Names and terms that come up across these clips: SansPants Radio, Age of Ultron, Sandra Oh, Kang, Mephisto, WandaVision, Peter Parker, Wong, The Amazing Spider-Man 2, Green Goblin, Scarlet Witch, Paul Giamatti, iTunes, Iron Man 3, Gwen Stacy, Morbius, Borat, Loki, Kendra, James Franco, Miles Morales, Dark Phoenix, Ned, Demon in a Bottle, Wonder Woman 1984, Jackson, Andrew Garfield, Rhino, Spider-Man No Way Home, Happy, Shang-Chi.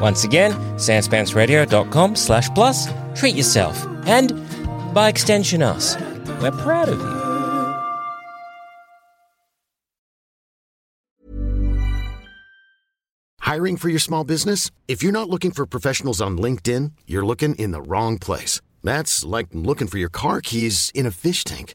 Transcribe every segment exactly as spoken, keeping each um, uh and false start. Once again, SansPants Radio dot com slash plus. Treat yourself. And, by extension, us. We're proud of you. Hiring for your small business? If you're not looking for professionals on LinkedIn, you're looking in the wrong place. That's like looking for your car keys in a fish tank.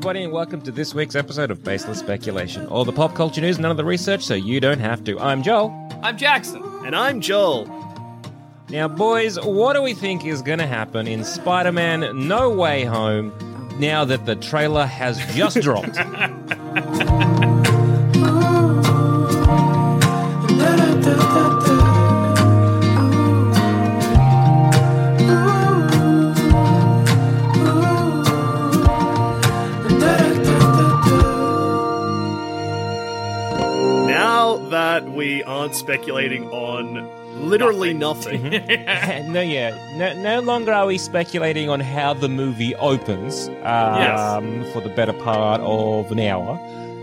Everybody, and welcome to this week's episode of Baseless Speculation. All the pop culture news, none of the research, so you don't have to. I'm Joel. I'm Jackson. And I'm Joel. Now, boys, what do we think is going to happen in Spider-Man No Way Home now that the trailer has just dropped? We aren't speculating on literally nothing. nothing. Mm-hmm. no, yeah, no, no longer are we speculating on how the movie opens um, yes. for the better part of an hour.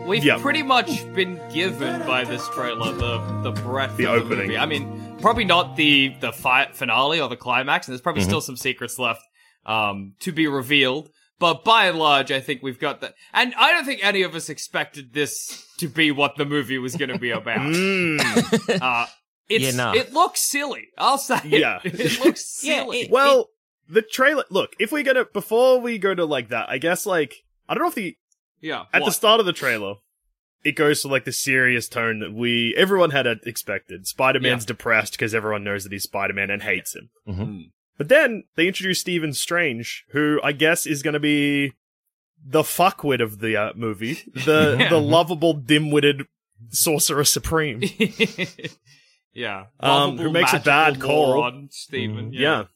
We've yep. pretty much been given by this trailer the the breadth the of opening. The movie. I mean, probably not the the fi- finale or the climax, and there's probably mm-hmm. still some secrets left um, to be revealed. But by and large, I think we've got that. And I don't think any of us expected this to be what the movie was going to be about. mm. uh, it's, yeah, nah. It looks silly. I'll say it. Yeah. It looks silly. yeah, it, well, it, the trailer... Look, if we're going to... Before we go to, like, that, I guess, like... I don't know if the... Yeah. At what? The start of the trailer, it goes to, like, the serious tone that we... Everyone had expected. Spider-Man's yeah. depressed because everyone knows that he's Spider-Man and hates him. Mm-hmm. Mm. But then they introduce Stephen Strange, who I guess is going to be the fuckwit of the uh, movie, the yeah. the lovable, dim-witted sorcerer supreme. yeah, um, lovable, who makes a bad call on Stephen. Mm, yeah, yeah. Mm.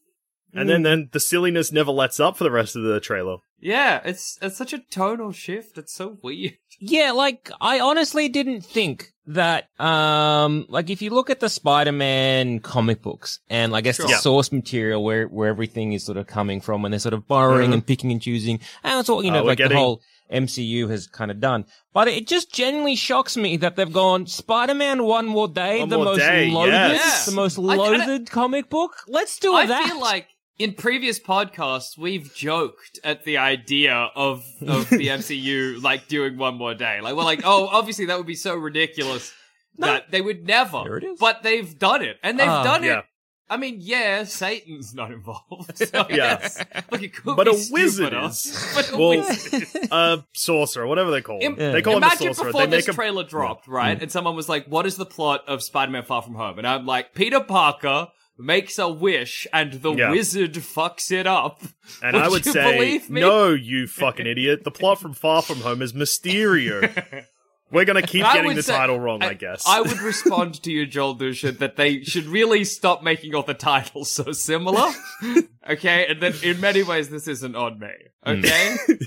and then then the silliness never lets up for the rest of the trailer. Yeah, it's it's such a tonal shift. It's so weird. Yeah, like I honestly didn't think that. Um, like if you look at the Spider-Man comic books, and I guess sure. the yeah. source material where where everything is sort of coming from, and they're sort of borrowing mm-hmm. and picking and choosing, and that's all you know, uh, like getting... the whole M C U has kind of done. But it just genuinely shocks me that they've gone Spider-Man One More Day, One the, more most day. Loaded, yes. the most loaded, the most loaded comic book. Let's do I that. I feel like. In previous podcasts, we've joked at the idea of, of the M C U, like, doing One More Day. Like, we're like, oh, obviously that would be so ridiculous no. that they would never. There it is. But they've done it. And they've uh, done yeah. it. I mean, yeah, Satan's not involved. So yeah. Look, it could but, be a stupider, is. But a well, wizard is. But a sorcerer, whatever they call him. Yeah. They call Imagine him a sorcerer. Imagine before they this make trailer a... dropped, right? Mm. And someone was like, what is the plot of Spider-Man Far From Home? And I'm like, Peter Parker... makes a wish, and the yeah. wizard fucks it up. And would I would say, no, you fucking idiot. The plot from Far From Home is Mysterio. We're going to keep I getting the say, title wrong, I, I guess. I would respond to you, Joel Dusha, that they should really stop making all the titles so similar. Okay? And that in many ways, this isn't on me. Okay? Mm.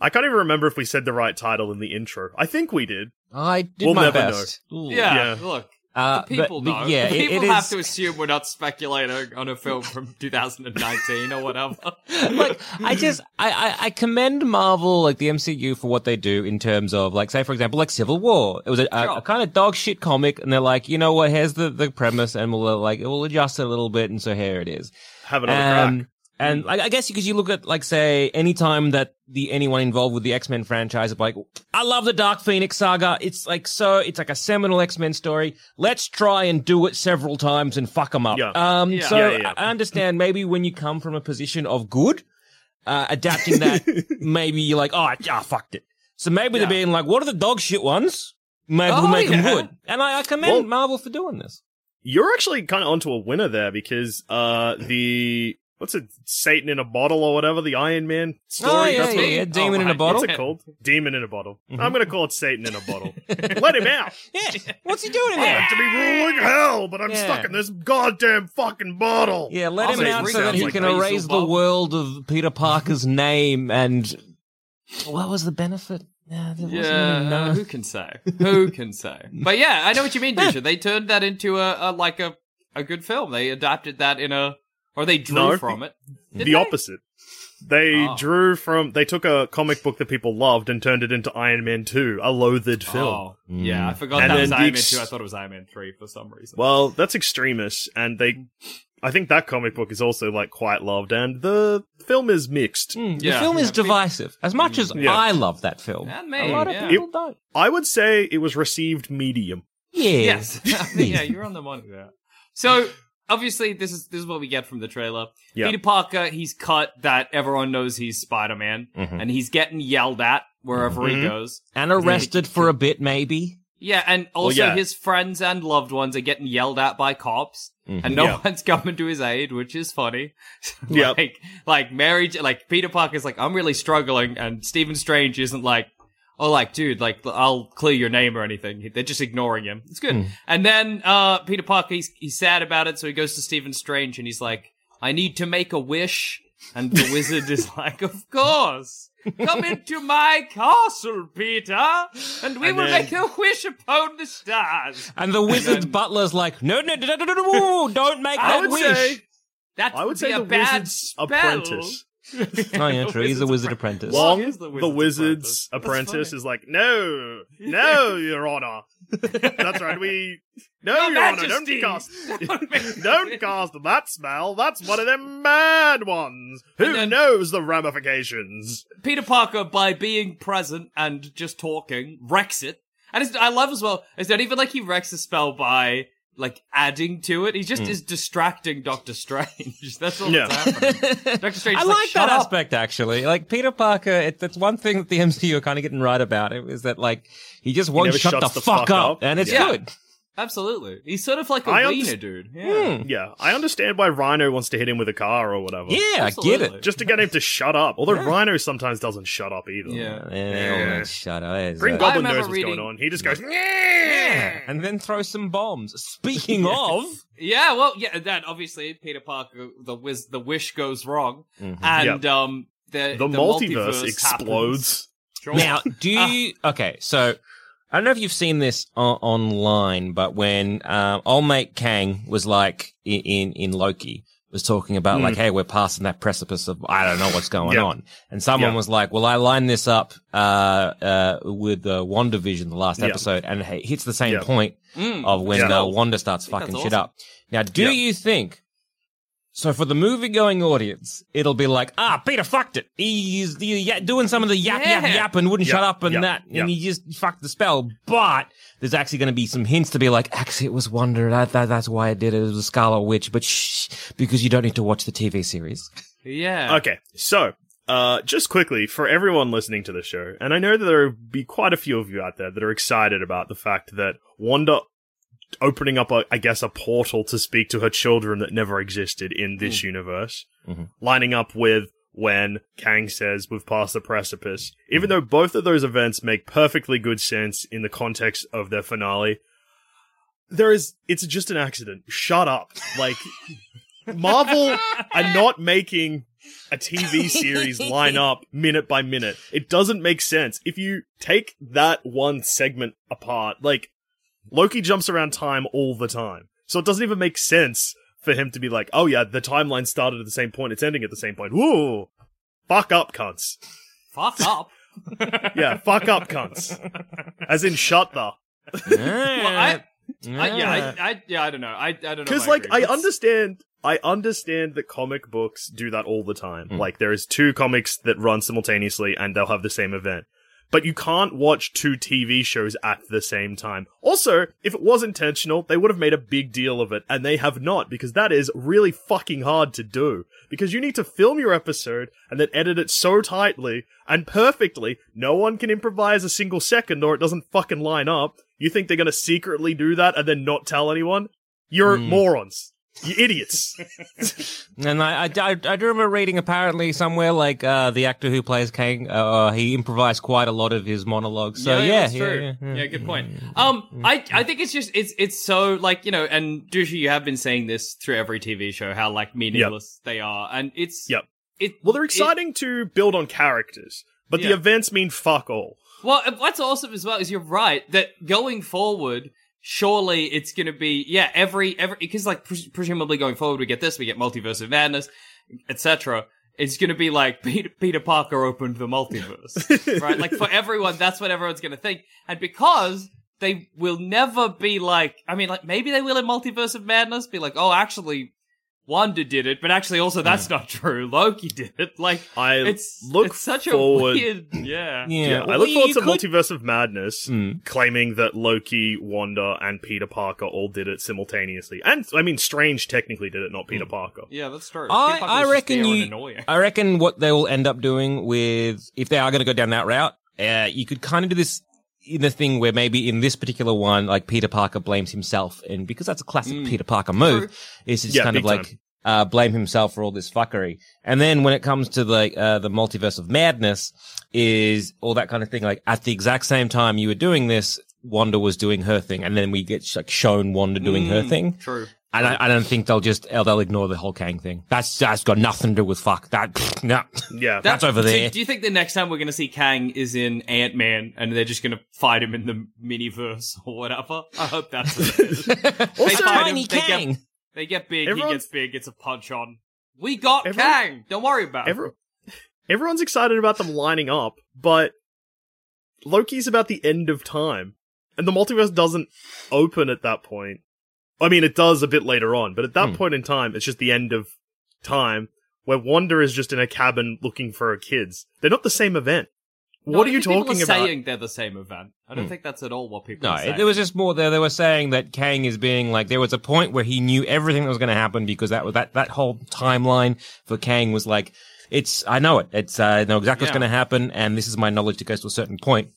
I can't even remember if we said the right title in the intro. I think we did. I did we'll my best. We'll never know. Yeah, yeah, look. Uh, the people but, know. But yeah, the people it, it have is... to assume we're not speculating on a film from two thousand nineteen or whatever. Like, I just, I, I, I commend Marvel, like the M C U, for what they do in terms of, like, say, for example, like Civil War. It was a, sure. a, a kind of dog shit comic, and they're like, you know what, here's the, the premise, and we'll, like, we'll adjust it a little bit, and so here it is. Have another um, crack. And like, I guess because you look at, like, say, any time that the anyone involved with the X-Men franchise is like, I love the Dark Phoenix saga. It's like so, it's like a seminal X-Men story. Let's try and do it several times and fuck them up. Yeah. Um, yeah. So yeah, yeah. I understand maybe when you come from a position of good, uh, adapting that, maybe you're like, oh, I, I fucked it. So maybe yeah. they're being like, what are the dog shit ones? Maybe oh, we'll make yeah. them good. And I, I commend well, Marvel for doing this. You're actually kind of onto a winner there because, uh, the, what's it? Satan in a Bottle or whatever? The Iron Man story? Oh, yeah, that's yeah, what yeah. Demon oh, in right. a Bottle? What's it called? Demon in a Bottle. Mm-hmm. I'm going to call it Satan in a Bottle. Let him out! Yeah. What's he doing in there? I have to be ruling hell, but I'm yeah. stuck in this goddamn fucking bottle! Yeah, let I'll him out so that he like can erase Bob. the world of Peter Parker's name and... What was the benefit? Nah, there wasn't yeah, even uh, who can say? Who can say? But yeah, I know what you mean, Disha. They turned that into a, a like, a, a good film. They adapted that in a... Or they drew no, from it. The they? opposite. They oh. drew from... They took a comic book that people loved and turned it into Iron Man two, a loathed film. Oh, yeah, I forgot mm. that was Iron Man two. I thought it was Iron Man three for some reason. Well, that's extremist, and they... I think that comic book is also, like, quite loved, and the film is mixed. Mm, yeah. The film is yeah. divisive. As much as yeah. I love that film, and me, a lot of yeah. people it, don't. I would say it was received medium. Yes. yes. yeah, you're on the money there. So... Obviously, this is this is what we get from the trailer. Yep. Peter Parker, he's cut that everyone knows he's Spider-Man, mm-hmm. and he's getting yelled at wherever mm-hmm. he goes. And arrested for a bit, maybe. Yeah, and also well, yeah. his friends and loved ones are getting yelled at by cops, mm-hmm. and no yeah. one's coming to his aid, which is funny. like, yep. like, Mary, like, Peter Parker's like, I'm really struggling, and Stephen Strange isn't like, oh, like, dude, like, I'll clear your name or anything. They're just ignoring him. It's good. Mm. And then, uh, Peter Parker, he's, he's sad about it, so he goes to Stephen Strange and he's like, I need to make a wish. And the wizard is like, of course. Come into my castle, Peter, and we and will then... make a wish upon the stars. And the wizard's then... butler's like, no, no, no, no, no, no, don't make I that would wish. Say, that I would, would say be a bad spell. Apprentice. Oh, yeah, true. He's a wizard apprentice. Wong, the wizard's apprentice, is like, no, no, Your Honor. That's right, we... No, Your Honor, don't cast... don't cast that spell. That's one of them mad ones. Who knows the ramifications? Peter Parker, by being present and just talking, wrecks it. And it's, I love as well, it's not even like he wrecks the spell by... like, adding to it. He just mm. is distracting Doctor Strange. That's all yeah. that's happening. Doctor Strange I like, like that aspect, up. actually. Like, Peter Parker, it, that's one thing that the M C U are kind of getting right about, it is that, like, he just won't he shut the, the fuck, fuck up, up, and it's yeah. good. Absolutely. He's sort of like a I wiener, un- dude. Yeah. Mm. yeah, I understand why Rhino wants to hit him with a car or whatever. Yeah, Absolutely. I get it. Just to get him to shut up. Although yeah. Rhino sometimes doesn't shut up either. Yeah, yeah, yeah. shut up. Green Goblin knows what's reading... going on. He just goes, yeah. yeah, and then throw some bombs. Speaking yes. of... Yeah, well, yeah, that obviously, Peter Parker, the wiz- the wish goes wrong. Mm-hmm. And yep. um, the, the, the multiverse, multiverse explodes. Sure. Now, do you... Uh, okay, so... I don't know if you've seen this uh, online, but when um, old mate Kang was like in, in, in Loki, was talking about mm. like, hey, we're passing that precipice of I don't know what's going yep. on. And someone yep. was like, well, I lined this up uh, uh, with the uh, WandaVision, the last yep. episode, and it hits the same yep. point mm. of when yeah. uh, Wanda starts fucking awesome. shit up. Now, do yep. you think... So for the movie-going audience, it'll be like, ah, Peter fucked it. He's the, doing some of the yap, yeah. yap, yap, and wouldn't yep, shut up and yep, that, yep. and he just fucked the spell. But there's actually going to be some hints to be like, actually, it was Wanda. That, that, that's why I did it. It was a Scarlet Witch. But shh, because you don't need to watch the T V series. Yeah. Okay, so... Uh, just quickly, for everyone listening to the show, and I know that there will be quite a few of you out there that are excited about the fact that Wanda... opening up, a, I guess, a portal to speak to her children that never existed in this mm. universe, mm-hmm. lining up with when Kang says, we've passed the precipice. Mm-hmm. Even though both of those events make perfectly good sense in the context of their finale, there is, it's just an accident. Shut up. Like, Marvel are not making a T V series line up minute by minute. It doesn't make sense. If you take that one segment apart, like, Loki jumps around time all the time. So it doesn't even make sense for him to be like, oh yeah, the timeline started at the same point, it's ending at the same point. Whoa! Fuck up, cunts. Fuck up? Yeah, fuck up, cunts. As in, shut the. Yeah. Well, I, I, yeah, I, I, yeah, I don't know. I, I don't know. Because, like, I, I understand... I understand that comic books do that all the time. Mm. Like, there is two comics that run simultaneously and they'll have the same event. But you can't watch two T V shows at the same time. Also, if it was intentional, they would have made a big deal of it, and they have not, because that is really fucking hard to do. Because you need to film your episode and then edit it so tightly and perfectly, no one can improvise a single second or it doesn't fucking line up. You think they're gonna secretly do that and then not tell anyone? You're mm. morons. You idiots. And I, I, I, I do remember reading apparently somewhere like uh, the actor who plays Kang, uh, he improvised quite a lot of his monologues. So yeah, yeah, that's yeah, true. Yeah, yeah, yeah, good point. Um, I, I think it's just, it's it's so like, you know, and Dusha, you have been saying this through every T V show, how like meaningless yep. they are. And it's, yep. it, well, they're exciting it, to build on characters, but yeah. the events mean fuck all. Well, what's awesome as well is you're right that going forward, surely it's going to be, yeah, every, every, because like, pres- presumably going forward, we get this, we get Multiverse of Madness, et cetera. It's going to be like, Peter, Peter Parker opened the multiverse, right? Like, for everyone, that's what everyone's going to think. And because they will never be like, I mean, like, maybe they will in Multiverse of Madness be like, oh, actually, Wanda did it, but actually also that's yeah. not true. Loki did it. Like, I it's, look it's such forward, a weird... Yeah. yeah. yeah. Well, I look forward to could... Multiverse of Madness mm. claiming that Loki, Wanda, and Peter Parker all did it simultaneously. And, I mean, Strange technically did it, not Peter mm. Parker. Yeah, that's true. I, I reckon you... I reckon what they will end up doing with... If they are going to go down that route, uh, you could kind of do this... in the thing where maybe in this particular one, like Peter Parker blames himself, and because that's a classic mm. Peter Parker move, is just yeah, kind of like time. uh blame himself for all this fuckery. And then when it comes to like uh the Multiverse of Madness, is all that kind of thing. Like at the exact same time you were doing this, Wanda was doing her thing, and then we get like shown Wanda doing mm, her thing. True. And I, I don't think they'll just they'll ignore the whole Kang thing. That's that's got nothing to do with fuck that. Pfft, no, yeah, that's, that's over there. Do, do you think the next time we're going to see Kang is in Ant-Man and they're just going to fight him in the miniverse or whatever? I hope that's what it is. Also, tiny him, Kang. They get, they get big. Everyone's... He gets big. It's a punch on. We got Everyone... Kang. Don't worry about Every... it. Everyone's excited about them lining up, but Loki's about the end of time, and the multiverse doesn't open at that point. I mean, it does a bit later on, but at that mm. point in time, it's just the end of time where Wanda is just in a cabin looking for her kids. They're not the same event. No, what I are you talking people are about? Saying they're the same event. I don't mm. think that's at all what people no, are saying. No, it was just more there. They were saying that Kang is being like, there was a point where he knew everything that was going to happen, because that was that, that whole timeline for Kang was like, it's, I know it. It's, uh, I know exactly yeah. what's going to happen, and this is my knowledge that goes to a certain point.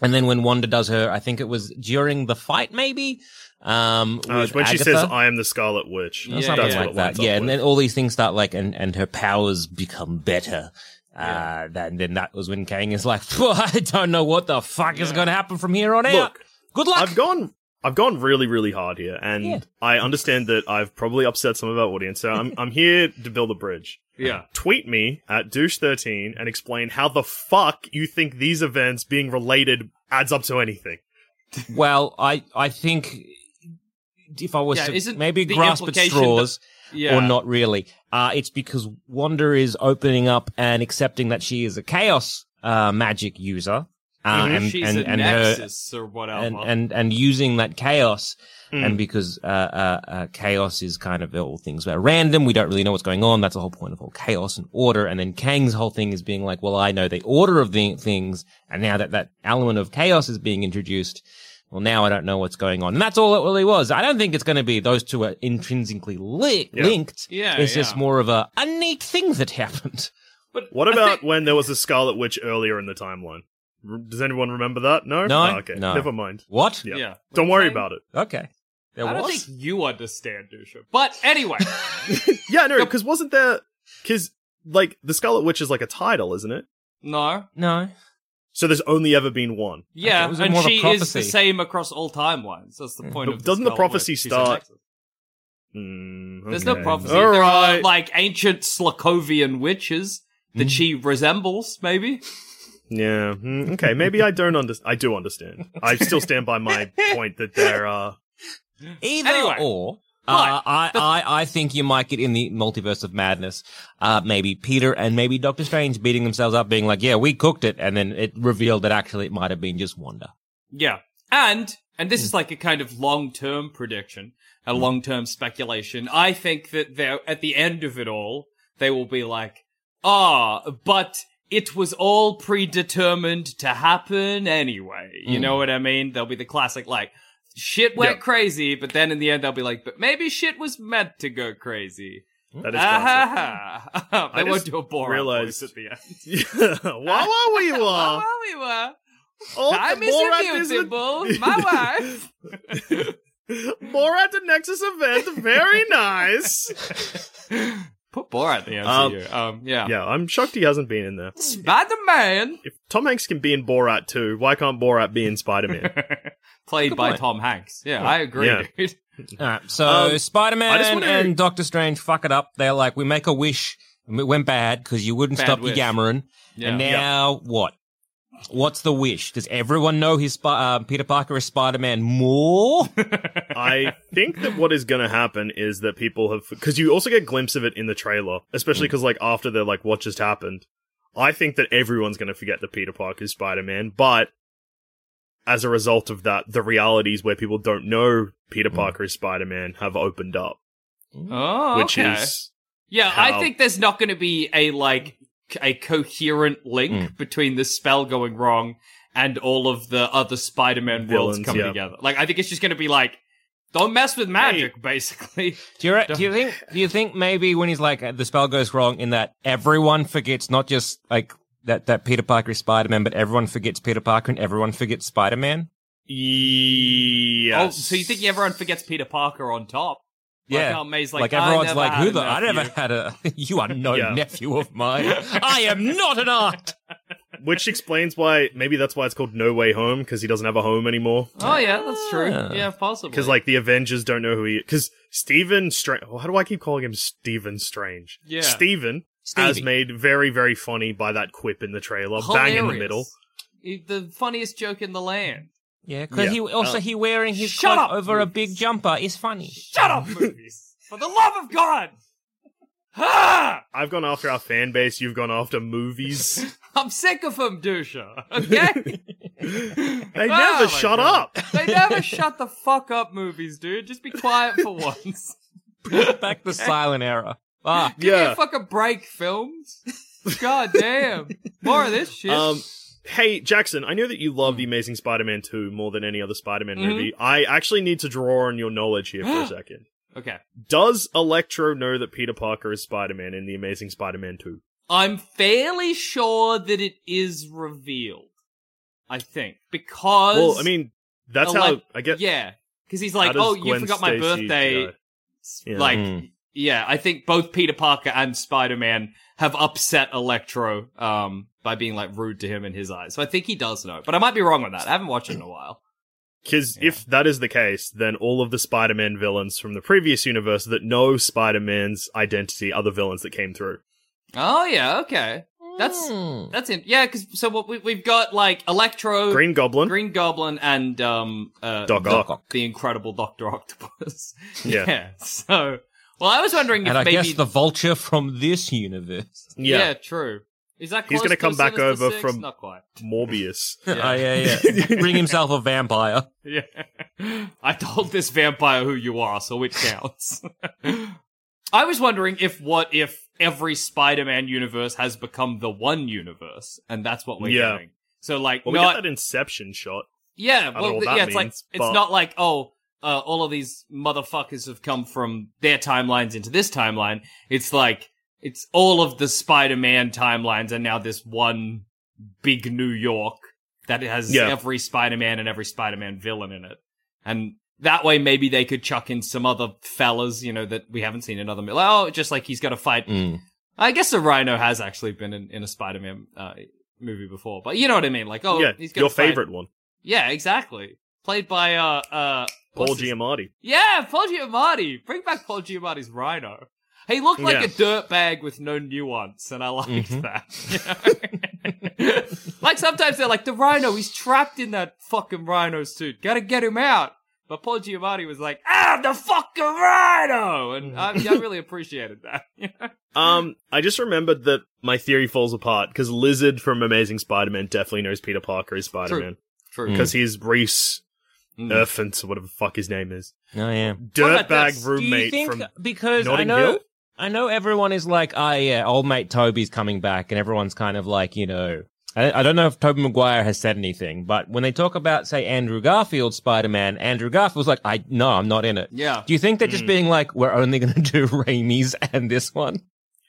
And then when Wanda does her, I think it was during the fight, maybe? Um, uh, when Agatha. She says, I am the Scarlet Witch. Yeah, something yeah. like that. Yeah, and then all these things start like, and, and her powers become better. Yeah. Uh, that, and then that was when Kang is like, I don't know what the fuck yeah. is going to happen from here on Look, out. Good luck. I've gone, I've gone really, really hard here. And yeah. I understand that I've probably upset some of our audience. So I'm, I'm here to build a bridge. Yeah. Tweet me at douche thirteen and explain how the fuck you think these events being related adds up to anything. Well, I, I think if I was yeah, to maybe grasp at straws that, yeah. or not really, uh, it's because Wanda is opening up and accepting that she is a chaos uh, magic user. Uh, and, she's and, a and Nexus her, or whatever. And, and, and using that chaos, mm. and because uh, uh, uh, chaos is kind of all things about random, we don't really know what's going on. That's the whole point of all chaos and order. And then Kang's whole thing is being like, well, I know the order of the things, and now that that element of chaos is being introduced, well, now I don't know what's going on. And that's all it really was. I don't think it's going to be those two are intrinsically li- yeah. linked. Yeah, it's yeah. just more of a, a neat thing that happened. But what about think- when there was a Scarlet Witch earlier in the timeline? Does anyone remember that? No? No. Oh, okay. No. Never mind. What? Yeah. yeah. Don't worry about it. Okay. There I was? don't think you understand, Dusha. But anyway. yeah, no, because wasn't there... Because, like, the Scarlet Witch is like a title, isn't it? No. No. So there's only ever been one. Yeah, okay. And she is the same across all timelines. That's the point but of the Doesn't Scarlet the prophecy Witch. start... Mm, okay. There's no prophecy. All there right. are, like, ancient Slakovian witches that mm. she resembles, maybe. Yeah. Mm, okay, maybe I don't understand. I do understand. I still stand by my point that there are... Either anyway. or... Uh, I, I, I think you might get in the Multiverse of Madness, uh, maybe Peter and maybe Doctor Strange beating themselves up, being like, yeah, we cooked it, and then it revealed that actually it might have been just Wanda. Yeah. And, and this mm. is like a kind of long-term prediction, a mm. long-term speculation. I think that they're, at the end of it all, they will be like, ah, oh, but it was all predetermined to happen anyway. You mm. know what I mean? There'll be the classic, like, shit went yep. crazy, but then in the end, I'll be like, but maybe shit was meant to go crazy. That is classic. Ah, I won't do a Borat realized... voice at the end. Wah wah wee wah. Wah wah wee wah. I miss you, Bimbo, my wife. Borat and Nexus event, very nice. Put Borat in the M C U. Um, um, yeah. Yeah, I'm shocked he hasn't been in there. Spider-Man! If Tom Hanks can be in Borat too, why can't Borat be in Spider-Man? Played Good by point. Tom Hanks. Yeah, oh, I agree, yeah. dude. Alright, so um, Spider-Man and to... Doctor Strange fuck it up. They're like, we make a wish, and it went bad, because you wouldn't bad stop wish. your yammering. Yeah. And now, yep. what? What's the wish? Does everyone know his uh, Peter Parker is Spider-Man more? I think that what is going to happen is that people have... Because you also get a glimpse of it in the trailer, especially because, like, after they're like, what just happened? I think that everyone's going to forget that Peter Parker is Spider-Man, but... As a result of that, the realities where people don't know Peter Parker is Spider-Man have opened up. Oh, which okay. is yeah, how... I think there's not going to be a like a coherent link mm. between the spell going wrong and all of the other Spider-Man villains, worlds coming yeah. together. Like, I think it's just going to be like, don't mess with magic, hey. basically. Do you, do you think? Do you think maybe when he's like the spell goes wrong, in that everyone forgets, not just like. That that Peter Parker is Spider-Man, but everyone forgets Peter Parker and everyone forgets Spider-Man? Yes. Oh, so you think everyone forgets Peter Parker on top? Like yeah. Aunt May's like, like everyone's like, who the... I never had a... You are no yeah. nephew of mine. I am not an aunt! Which explains why... Maybe that's why it's called No Way Home, because he doesn't have a home anymore. Oh, yeah, that's true. Yeah, yeah possibly. Because, like, the Avengers don't know who he is. Because Stephen Strange... Well, how do I keep calling him Stephen Strange? Yeah. Stephen... Stevie. As made very, very funny by that quip in the trailer. Hilarious. Bang in the middle. The funniest joke in the land. Yeah, because yeah. he also uh, he wearing his coat up, over movies. a big jumper is funny. Shut up, movies! For the love of God! Ha! I've gone after our fan base, you've gone after movies. I'm sick of them, Dusha, okay? They never oh, shut up! They never shut the fuck up, movies, dude. Just be quiet for once. Put back the silent era. Ah, Give yeah. me a fucking break, films. God damn. More of this shit. Um, hey, Jackson, I know that you love mm. The Amazing Spider-Man two more than any other Spider-Man mm-hmm. movie. I actually need to draw on your knowledge here for a second. Okay. Does Electro know that Peter Parker is Spider-Man in The Amazing Spider-Man two? I'm fairly sure that it is revealed. I think. Because... Well, I mean, that's elect- how... I guess. Yeah. Because he's like, oh, Gwen you forgot Stacy my birthday. Yeah. Like... Mm. Yeah, I think both Peter Parker and Spider-Man have upset Electro um, by being, like, rude to him in his eyes. So I think he does know. But I might be wrong on that. I haven't watched it in a while. Because yeah. if that is the case, then all of the Spider-Man villains from the previous universe that know Spider-Man's identity are the villains that came through. Oh, yeah, okay. That's... Mm. that's it. Yeah, because... So what we, we've got, like, Electro... Green Goblin. Green Goblin and... um, uh, Doc Ock. The incredible Doctor Octopus. yeah. yeah. So... Well, I was wondering if and I maybe... guess the Vulture from this universe. Yeah, yeah true. Is that close He's going to come back over six? From Not quite. Morbius. yeah. Oh, yeah, yeah. Bring himself a vampire. Yeah. I told this vampire who you are, so it counts. I was wondering if what if every Spider-Man universe has become the one universe, and that's what we're yeah. getting. So, like, well, not... we got that Inception shot. Yeah, well, I don't know what that yeah, it's means, like but... it's not like, oh... Uh, all of these motherfuckers have come from their timelines into this timeline. It's like, it's all of the Spider-Man timelines and now this one big New York that has yeah. every Spider-Man and every Spider-Man villain in it. And that way maybe they could chuck in some other fellas, you know, that we haven't seen in other... Oh, just like he's got to fight... Mm. I guess the Rhino has actually been in, in a Spider-Man uh, movie before, but you know what I mean? Like, oh, yeah, he's got to fight... Your favorite one. Yeah, exactly. Played by... uh. uh Paul What's Giamatti. His... Yeah, Paul Giamatti. Bring back Paul Giamatti's Rhino. He looked like yeah. a dirtbag with no nuance, and I liked mm-hmm. that. You know? Like, sometimes they're like, the Rhino, he's trapped in that fucking Rhino suit. Gotta get him out. But Paul Giamatti was like, ah, the fucking Rhino! And I, I really appreciated that. You know? Um, I just remembered that my theory falls apart, because Lizard from Amazing Spider-Man definitely knows Peter Parker is Spider-Man. True, because mm. he's Reese... Mm. Erfant, or whatever the fuck his name is. Oh, yeah. Dirtbag roommate think, from because Notting I know, Hill? I know everyone is like, oh, yeah, old mate Toby's coming back, and everyone's kind of like, you know... I, I don't know if Tobey Maguire has said anything, but when they talk about, say, Andrew Garfield Spider-Man, Andrew Garfield's like, I no, I'm not in it. Yeah. Do you think they're mm. just being like, we're only going to do Raimi's and this one?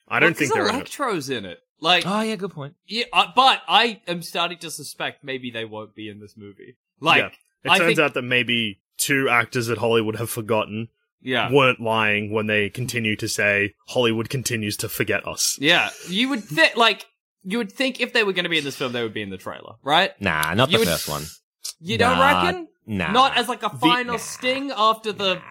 I don't well, think they're Electro's in it. in it. Like, oh, yeah, good point. Yeah, uh, but I am starting to suspect maybe they won't be in this movie. Like... Yeah. It I turns think... out that maybe two actors that Hollywood have forgotten yeah. weren't lying when they continue to say, Hollywood continues to forget us. Yeah, you would think, like, you would think if they were going to be in this film, they would be in the trailer, right? Nah, not you the would... first one. You nah, don't reckon? Nah. Not as, like, a final the... sting after the nah.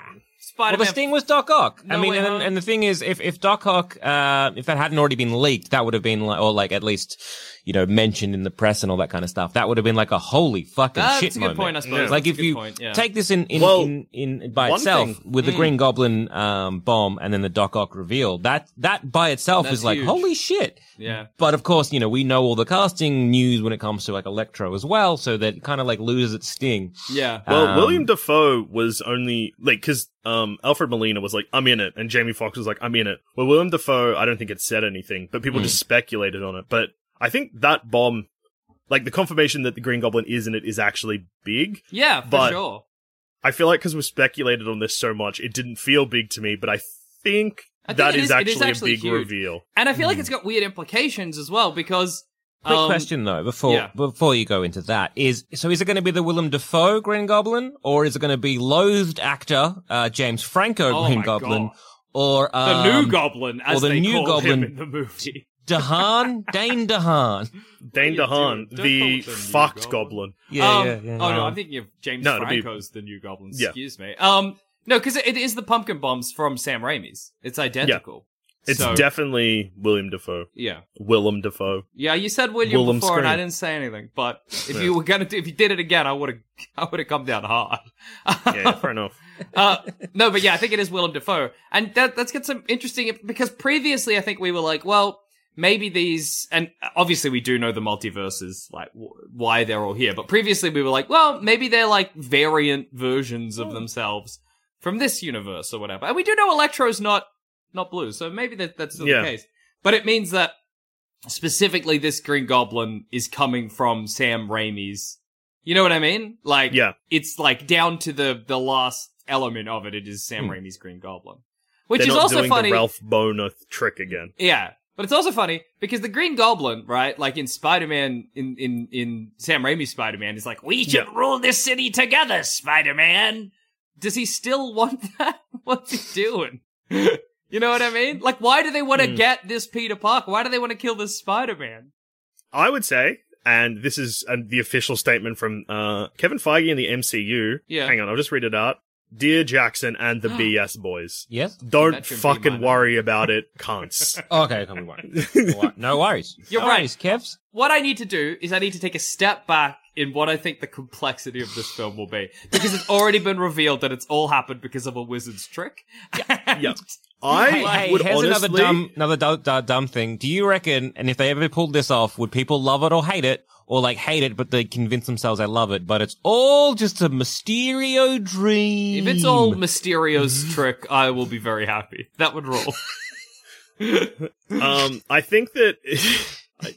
Spider-Man... Well, the sting was Doc Ock. No I mean, and, and the thing is, if, if Doc Ock, uh, if that hadn't already been leaked, that would have been, like, or, like, at least... you know, mentioned in the press and all that kind of stuff. That would have been like a holy fucking That's shit moment. That's a good point, I suppose. Yeah. Like, That's if you point, yeah. take this in, in, well, in, in, in by itself thing. with mm. the Green Goblin, um, bomb and then the Doc Ock reveal, that, that by itself That's is like, huge. holy shit. Yeah. But of course, you know, we know all the casting news when it comes to like Electro as well. So that kind of like loses its sting. Yeah. Well, um, Willem Dafoe was only like, cause, um, Alfred Molina was like, I'm in it. And Jamie Foxx was like, I'm in it. Well, Willem Dafoe, I don't think it said anything, but people mm. just speculated on it. But, I think that bomb, like, the confirmation that the Green Goblin is in it is actually big. Yeah, for but sure. I feel like because we've speculated on this so much, it didn't feel big to me, but I think, I think that is, is, actually is actually a big huge. reveal. And I feel mm. like it's got weird implications as well, because... Quick um, question, though, before yeah. before you go into that, is, so is it going to be the Willem Dafoe Green Goblin, or is it going to be loathed actor uh, James Franco oh Green Goblin, God. or... Um, the new Goblin, as the they new called Goblin. him in the movie. Dahan? Dane DeHaan. Dane DeHaan, the fucked goblin. goblin. Yeah, um, yeah, yeah. Oh, no, I'm thinking of James no, Franco's be... the new goblin. Yeah. Excuse me. Um, No, because it is the pumpkin bombs from Sam Raimi's. It's identical. Yeah. It's so... definitely Willem Dafoe. Yeah. Willem Dafoe. Yeah, you said William Willem before, Scream. and I didn't say anything, but if yeah. you were going to do, if you did it again, I would have I would have come down hard. yeah, yeah, fair enough. uh, no, but yeah, I think it is Willem Dafoe. And that, that's got some interesting, because previously I think we were like, well, maybe these, and obviously we do know the multiverses, like, w- why they're all here. But previously we were like, well, maybe they're, like, variant versions of themselves from this universe or whatever. And we do know Electro's not not blue, so maybe that, that's still yeah. the case. But it means that, specifically, this Green Goblin is coming from Sam Raimi's, you know what I mean? Like, yeah. it's, like, down to the, the last element of it, it is Sam hmm. Raimi's Green Goblin. Which they're is also funny. They're not doing the Ralph Boner trick again. Yeah. But it's also funny, because the Green Goblin, right, like in Spider-Man, in, in, in Sam Raimi's Spider-Man, is like, we should yeah. rule this city together, Spider-Man! Does he still want that? What's he doing? You know what I mean? Like, why do they want to mm. get this Peter Parker? Why do they want to kill this Spider-Man? I would say, and this is uh, the official statement from uh, Kevin Feige in the M C U. Yeah. Hang on, I'll just read it out. Dear Jackson and the B S boys. Yes. Don't fucking worry about it, cunts. Okay, come on. No worries. You're no right, worries, Kevs. What I need to do is I need to take a step back in what I think the complexity of this film will be. Because it's already been revealed that it's all happened because of a wizard's trick. Yeah. Yep. I hey, would here's honestly... Here's another dumb, another d- d- dumb thing. Do you reckon, and if they ever pulled this off, would people love it or hate it? Or, like, hate it, but they convince themselves they love it. But it's all just a Mysterio dream. If it's all Mysterio's trick, I will be very happy. That would roll. um, I think that I,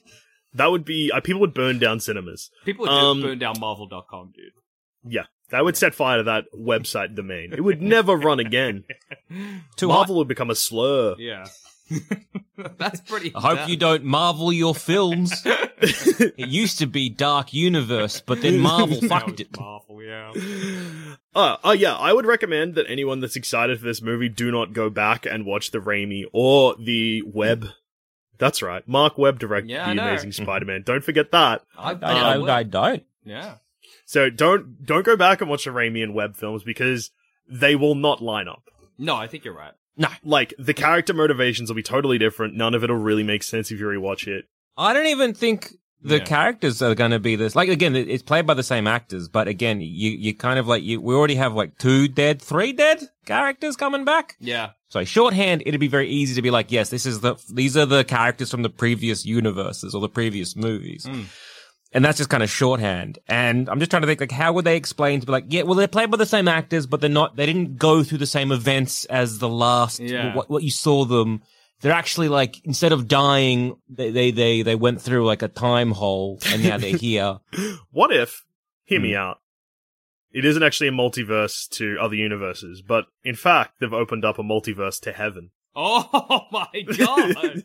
that would be... Uh, people would burn down cinemas. People would um, burn down Marvel dot com, dude. Yeah. That would set fire to that website domain. It would never run again. Too Marvel hot. would become a slur. Yeah. That's pretty I hope dumb. you don't Marvel your films. It used to be Dark Universe, but then Marvel fucked it. Marvel, yeah. Uh, uh, yeah, I would recommend that anyone that's excited for this movie do not go back and watch the Raimi or the Webb. That's right. Mark Webb directed yeah, The Amazing Spider-Man. Don't forget that. I, I, I, I, I don't. Yeah. So don't don't go back and watch the Raimi and Webb films because they will not line up. No, I think you're right. No. Like, the character motivations will be totally different. None of it will really make sense if you rewatch it. I don't even think the yeah. characters are going to be this. Like, again, it's played by the same actors, but again, you you kind of like, you we already have like two dead, three dead characters coming back. Yeah. So shorthand, it'd be very easy to be like, yes, this is the these are the characters from the previous universes or the previous movies. Mm. And that's just kind of shorthand. And I'm just trying to think, like, how would they explain to be like, yeah, well, they're played by the same actors, but they're not, they didn't go through the same events as the last, yeah. what, what you saw them. They're actually like, instead of dying, they, they, they, they went through like a time hole and now they're here. What if, hear hmm. me out, it isn't actually a multiverse to other universes, but in fact, they've opened up a multiverse to heaven. Oh my god!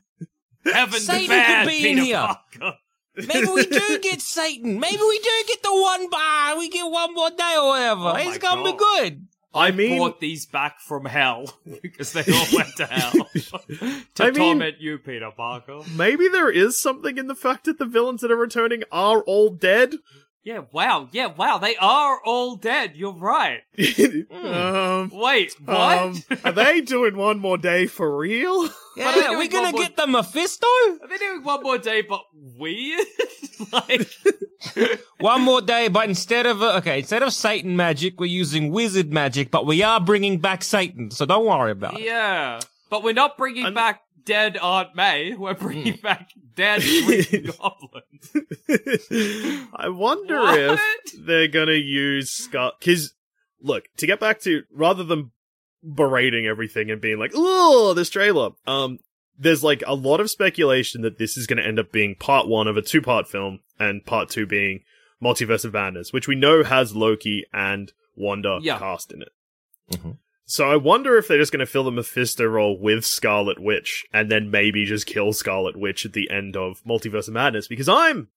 Heaven Satan bad, could be Peter in here! Parker. Maybe we do get Satan. Maybe we do get the one bar. We get one more day or whatever. Oh it's going to be good. I, I mean, bought these back from hell because they all went to hell to I torment mean, you, Peter Parker. Maybe there is something in the fact that the villains that are returning are all dead. Yeah, wow. Yeah, wow. They are all dead. You're right. mm. um, Wait, what? Um, are they doing One More Day for real? Yeah, are we going to get more... the Mephisto? Are they doing One More Day, but weird? Like One More Day, but instead of, okay, instead of Satan magic, we're using wizard magic, but we are bringing back Satan, so don't worry about it. Yeah, but we're not bringing I'm... back dead Aunt May. We're bringing mm. back dead Green Goblin. I wonder what? if they're going to use Scar- because, look, to get back to, rather than berating everything and being like, oh, this trailer. Um, there's like a lot of speculation that this is going to end up being part one of a two-part film, and part two being Multiverse of Madness, which we know has Loki and Wanda yeah. cast in it. Mm-hmm. So I wonder if they're just going to fill the Mephisto role with Scarlet Witch, and then maybe just kill Scarlet Witch at the end of Multiverse of Madness, because I'm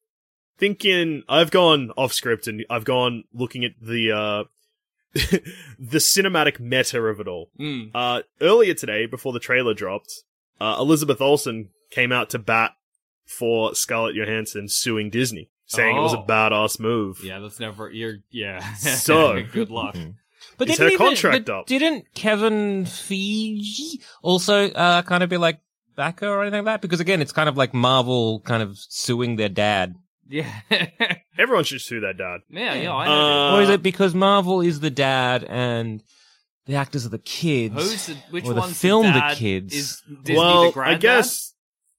thinking, I've gone off script, and I've gone looking at the, uh, the cinematic meta of it all. Mm. Uh, earlier today, before the trailer dropped, uh, Elizabeth Olsen came out to bat for Scarlett Johansson suing Disney, saying oh. it was a badass move. Yeah, that's never... You're, yeah. So... Good luck. Mm-hmm. But is her even, contract but up? Didn't Kevin Feige also uh, kind of be like backer or anything like that? Because again, it's kind of like Marvel kind of suing their dad. Yeah. Everyone should sue their dad. Yeah, yeah, I know. Uh, or is it because Marvel is the dad and the actors are the kids? Who's the, which or the one's film the, dad the kids? Is Disney well, the granddad? I guess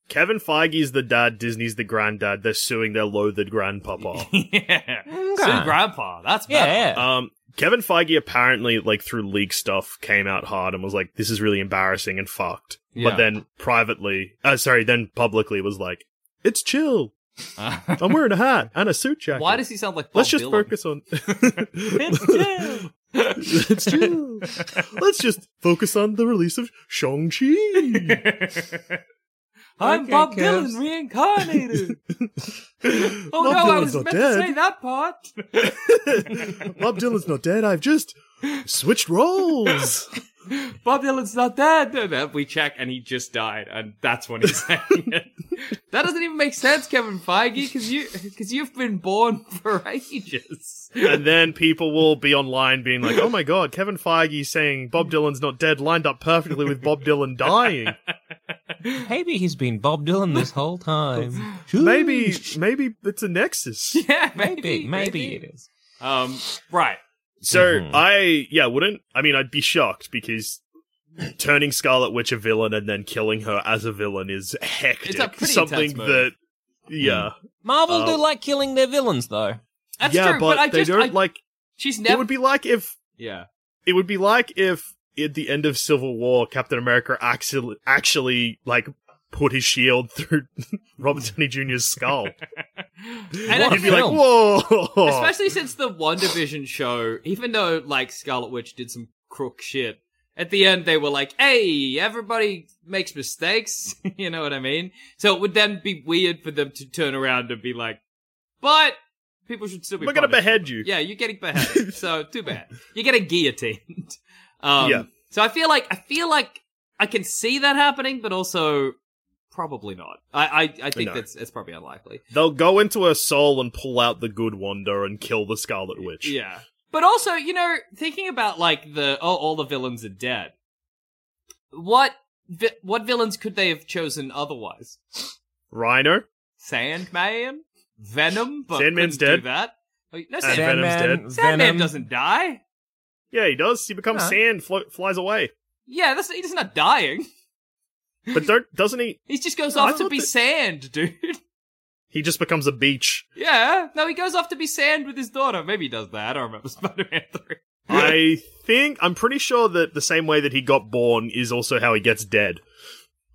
Kevin Feige's the dad, Disney's the granddad. They're suing their loathed grandpapa. yeah. Okay. Sue grandpa. That's better. Yeah, yeah. Um, Kevin Feige apparently, like, through leak stuff, came out hard and was like, this is really embarrassing and fucked. Yeah. But then privately, uh, sorry, then publicly was like, it's chill. Uh, I'm wearing a hat and a suit jacket. Why does he sound like Bob Let's just Dylan? focus on... It's chill. It's chill. Let's just focus on the release of Shang-Chi. I'm okay, Bob Kev's. Dylan reincarnated. oh Bob no, Dylan's I was meant dead. to say that part. Bob Dylan's not dead. I've just switched roles. Bob Dylan's not dead. No, no, we check, and he just died, and that's when he's saying it. That doesn't even make sense, Kevin Feige, because you because you've been born for ages. And then people will be online being like, "Oh my god, Kevin Feige saying Bob Dylan's not dead lined up perfectly with Bob Dylan dying." Maybe he's been Bob Dylan this whole time. maybe, maybe it's a nexus. Yeah, maybe, maybe, maybe it is. Um, right. So mm-hmm. I, yeah, wouldn't. I mean, I'd be shocked because turning Scarlet Witch a villain and then killing her as a villain is hectic. It's a pretty something that, yeah. Marvel uh, do like killing their villains, though. That's yeah, true, but, but I they just, don't I, like. She's never. It would be like if. Yeah. It would be like if. At the end of Civil War, Captain America actually, actually like, put his shield through Robert Downey Junior's skull. And I'd be like, whoa! Especially since the WandaVision show, even though, like, Scarlet Witch did some crook shit, at the end they were like, hey, everybody makes mistakes, you know what I mean? So it would then be weird for them to turn around and be like, but... people should still be We're gonna behead you. Yeah, you're getting beheaded, so too bad. You're getting guillotined. Um, yeah. So I feel like I feel like I can see that happening, but also probably not. I I, I think no. that's it's probably unlikely. They'll go into her soul and pull out the good Wanda and kill the Scarlet Witch. Yeah. But also, you know, thinking about, like, the, oh, all the villains are dead. What vi- what villains could they have chosen otherwise? Rhino? Sandman? Venom? But Sandman's dead. Do that. No, Sand- Sandman's Sandman, dead. Sandman Venom. Doesn't die. Yeah, he does. He becomes huh. sand, flo- flies away. Yeah, that's, he's not dying. But don't, doesn't he... He just goes no, off to be that... sand, dude. He just becomes a beach. Yeah. No, he goes off to be sand with his daughter. Maybe he does that. I don't remember Spider-Man three. I think... I'm pretty sure that the same way that he got born is also how he gets dead.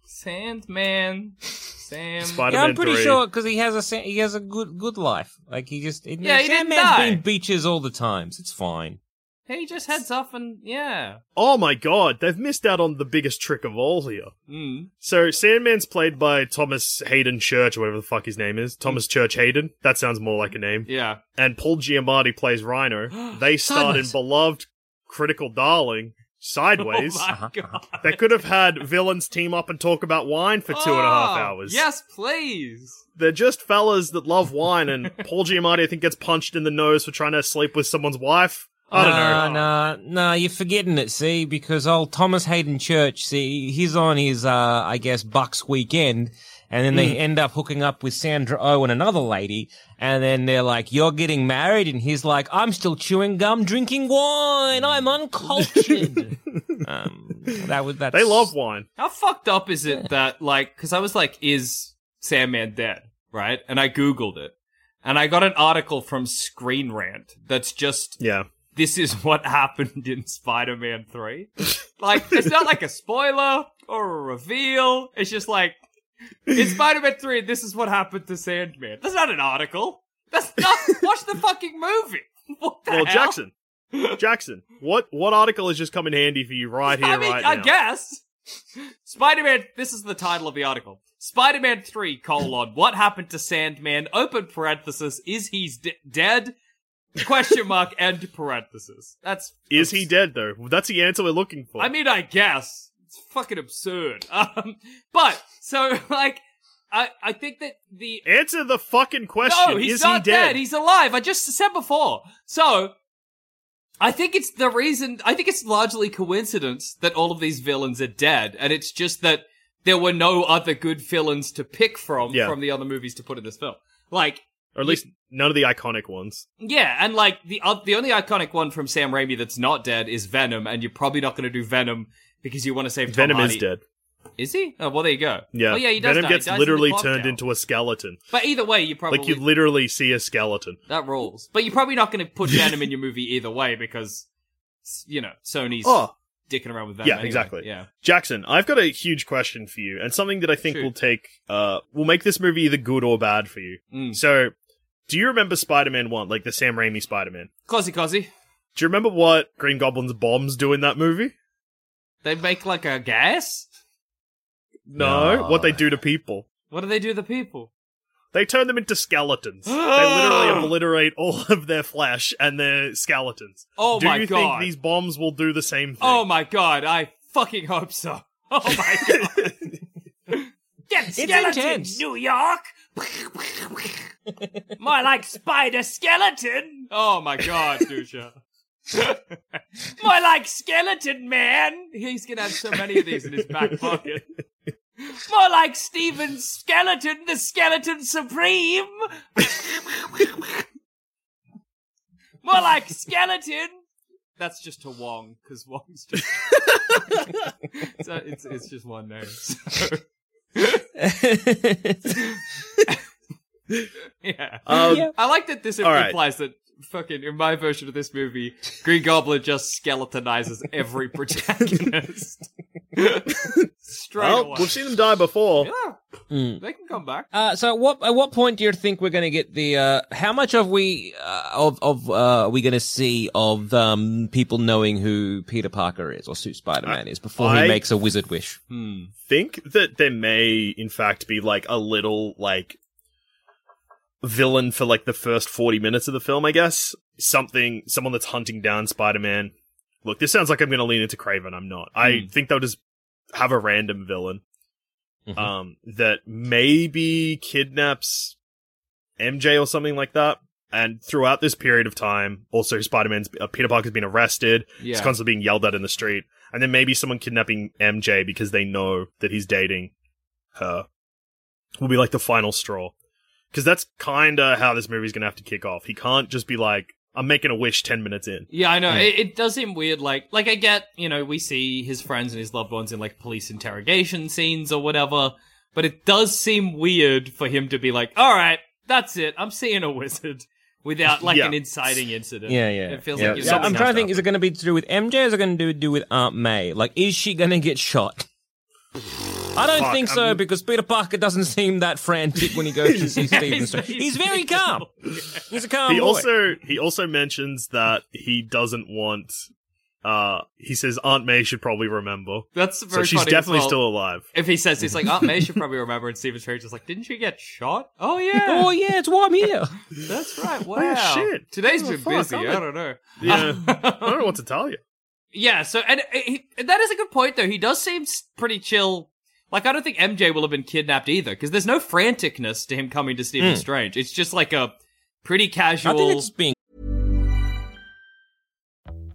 Sandman. Sam. Spider-Man yeah, I'm pretty three. Sure, because he has a he has a good good life. Like, he just... It, yeah, he didn't die. Sandman's been beaches all the times. It's fine. He just heads off and, yeah. Oh my god, they've missed out on the biggest trick of all here. Mm. So, Sandman's played by Thomas Hayden Church, or whatever the fuck his name is. Thomas mm. Church Hayden. That sounds more like a name. Yeah. And Paul Giamatti plays Rhino. They starred in beloved Critical Darling, Sideways. Oh my god. They could have had villains team up and talk about wine for two oh, and a half hours. Yes, please. They're just fellas that love wine, and Paul Giamatti, I think, gets punched in the nose for trying to sleep with someone's wife. I don't nah, know. No, nah, nah, you're forgetting it, see, because old Thomas Hayden Church, see, he's on his, uh, I guess, Bucks weekend, and then they mm. end up hooking up with Sandra Oh and another lady, and then they're like, you're getting married, and he's like, I'm still chewing gum, drinking wine, I'm uncultured. um, that was, that's... They love wine. How fucked up is it that, like, because I was like, is Sandman dead, right? And I Googled it, and I got an article from Screen Rant that's just... yeah. This is what happened in Spider-Man three. Like, it's not like a spoiler or a reveal. It's just like, in Spider-Man three, this is what happened to Sandman. That's not an article. That's not... Watch the fucking movie. What the well, hell? Jackson. Jackson, what what article has just come in handy for you right here, I mean, right I now? I guess. Spider-Man... This is the title of the article. Spider-Man three, colon, what happened to Sandman, open parenthesis, is he d- dead? Question mark, end parenthesis. That's... Is he dead, though? That's the answer we're looking for. I mean, I guess. It's fucking absurd. Um, but, so, like, I I think that the... Answer the fucking question. No, he's Is not he dead? dead. He's alive. I just said before. So, I think it's the reason... I think it's largely coincidence that all of these villains are dead, and it's just that there were no other good villains to pick from yeah. from the other movies to put in this film. Like... Or at least none of the iconic ones. Yeah, and like, the uh, the only iconic one from Sam Raimi that's not dead is Venom, and you're probably not going to do Venom because you want to save Tom Venom Hardy. Is dead. Is he? Oh, well, there you go. Yeah, oh, yeah he does Venom die. gets he dies literally in the turned now. into a skeleton. But either way, you probably... Like, you literally see a skeleton. That rules. But you're probably not going to put Venom in your movie either way because, you know, Sony's... Oh. Dicking around with that. Yeah, anyway. exactly. Yeah. Jackson, I've got a huge question for you, and something that I think Shoot. will take, uh, will make this movie either good or bad for you. Mm. So, do you remember Spider-Man one, like the Sam Raimi Spider-Man? Cosy, cosy. Do you remember what Green Goblin's bombs do in that movie? They make like a gas? No, no. What they do to people. What do they do to people? They turn them into skeletons. They literally obliterate all of their flesh and their skeletons. Oh my god. Do you think these bombs will do the same thing? Oh my god, I fucking hope so. Oh my god. Them skeletons, New York! More like spider skeleton! Oh my god, Dusha. More like skeleton man! He's gonna have so many of these in his back pocket. More like Stephen Skeleton, the Skeleton Supreme! More like Skeleton! That's just to Wong, because Wong's just... so it's, it's just one name. So. yeah. Um, yeah. I like that this right. implies that fucking, in my version of this movie, Green Goblin just skeletonizes every protagonist. Straight well, away. We've seen them die before. Yeah, mm. They can come back. Uh, so, at what at what point do you think we're going to get the? Uh, how much of we uh, of of uh, are we going to see of um, people knowing who Peter Parker is or who Spider-Man I, is before I he makes a wizard wish? Hmm. Think that there may, in fact, be like a little like villain for like the first forty minutes of the film. I guess something someone that's hunting down Spider-Man. Look, this sounds like I'm going to lean into Craven. I'm not. I mm. think they'll just have a random villain. mm-hmm. um, that maybe kidnaps M J or something like that. And throughout this period of time, also Spider-Man's uh, Peter Parker's been arrested. Yeah. He's constantly being yelled at in the street, and then maybe someone kidnapping M J because they know that he's dating her will be like the final straw. Because that's kind of how this movie's gonna have to kick off. He can't just be like, "I'm making a wish ten minutes in." Yeah, I know. Mm. It, it does seem weird. Like, like I get, you know, we see his friends and his loved ones in like police interrogation scenes or whatever, but it does seem weird for him to be like, "All right, that's it. I'm seeing a wizard." Without, like, yeah. an inciting incident. Yeah, yeah. It feels yeah. like... You know, so I'm trying to think, is it going to be to do with M J, or is it going to do with Aunt May? Like, is she going to get shot? I don't Fuck, think so, I'm... because Peter Parker doesn't seem that frantic when he goes to see Stephen Strange. He's very calm. He's a calm he boy. Also, he also mentions that he doesn't want... Uh, he says Aunt May should probably remember. That's very so she's funny definitely well. Still alive. If he says he's like Aunt May should probably remember, and Stephen Strange is like, "Didn't she get shot? Oh yeah, oh yeah, it's warm here." That's right. Wow. Oh, shit. Today's oh, been fuck, busy. I don't know. Yeah, I don't know what to tell you. Yeah. So and, and, and that is a good point though. He does seem pretty chill. Like I don't think M J will have been kidnapped either, because there's no franticness to him coming to Stephen mm. Strange. It's just like a pretty casual. I think it's being.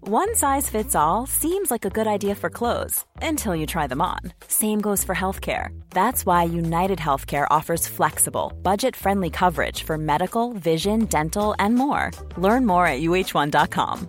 One size fits all seems like a good idea for clothes until you try them on. Same goes for healthcare. That's why United Healthcare offers flexible, budget-friendly coverage for medical, vision, dental, and more. Learn more at U H one dot com.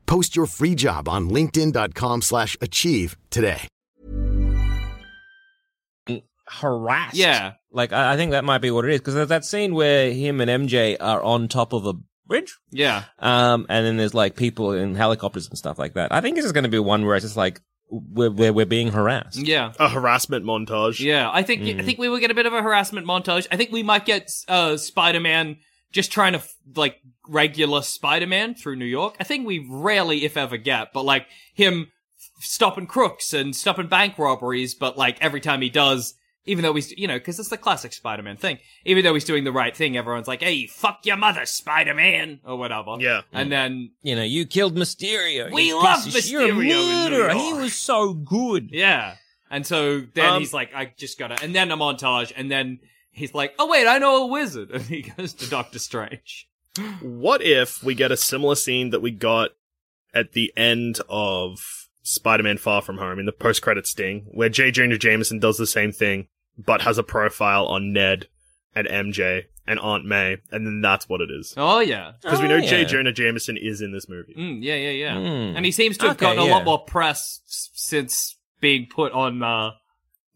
Post your free job on linkedin dot com slash achieve today. Harassed. Yeah. Like, I think that might be what it is, because there's that scene where him and M J are on top of a bridge. Yeah. Um, and then there's, like, people in helicopters and stuff like that. I think this is going to be one where it's just like, We're, we're, we're being harassed. Yeah. A harassment montage. Yeah. I think, mm. I think we will get a bit of a harassment montage. I think we might get, uh, Spider-Man just trying to, like, regular Spider-Man through New York. I think we rarely, if ever, get, but like him stopping crooks and stopping bank robberies. But like every time he does, even though he's, you know, cause it's the classic Spider-Man thing. Even though he's doing the right thing, everyone's like, "Hey, fuck your mother, Spider-Man," or whatever. Yeah. And then, you know, "You killed Mysterio. We love Mysterio. You're a murderer. He was so good." Yeah. And so then um, he's like, "I just gotta," and then a montage, and then he's like, "Oh wait, I know a wizard." And he goes to Doctor Strange. What if we get a similar scene that we got at the end of Spider-Man Far From Home in the post-credit sting, where J. Jonah Jameson does the same thing, but has a profile on Ned and M J and Aunt May, and then that's what it is. Oh, yeah. Because oh, we know yeah. J. Jonah Jameson is in this movie. Mm, yeah, yeah, yeah. Mm. And he seems to have okay, gotten a yeah. lot more press since being put on uh,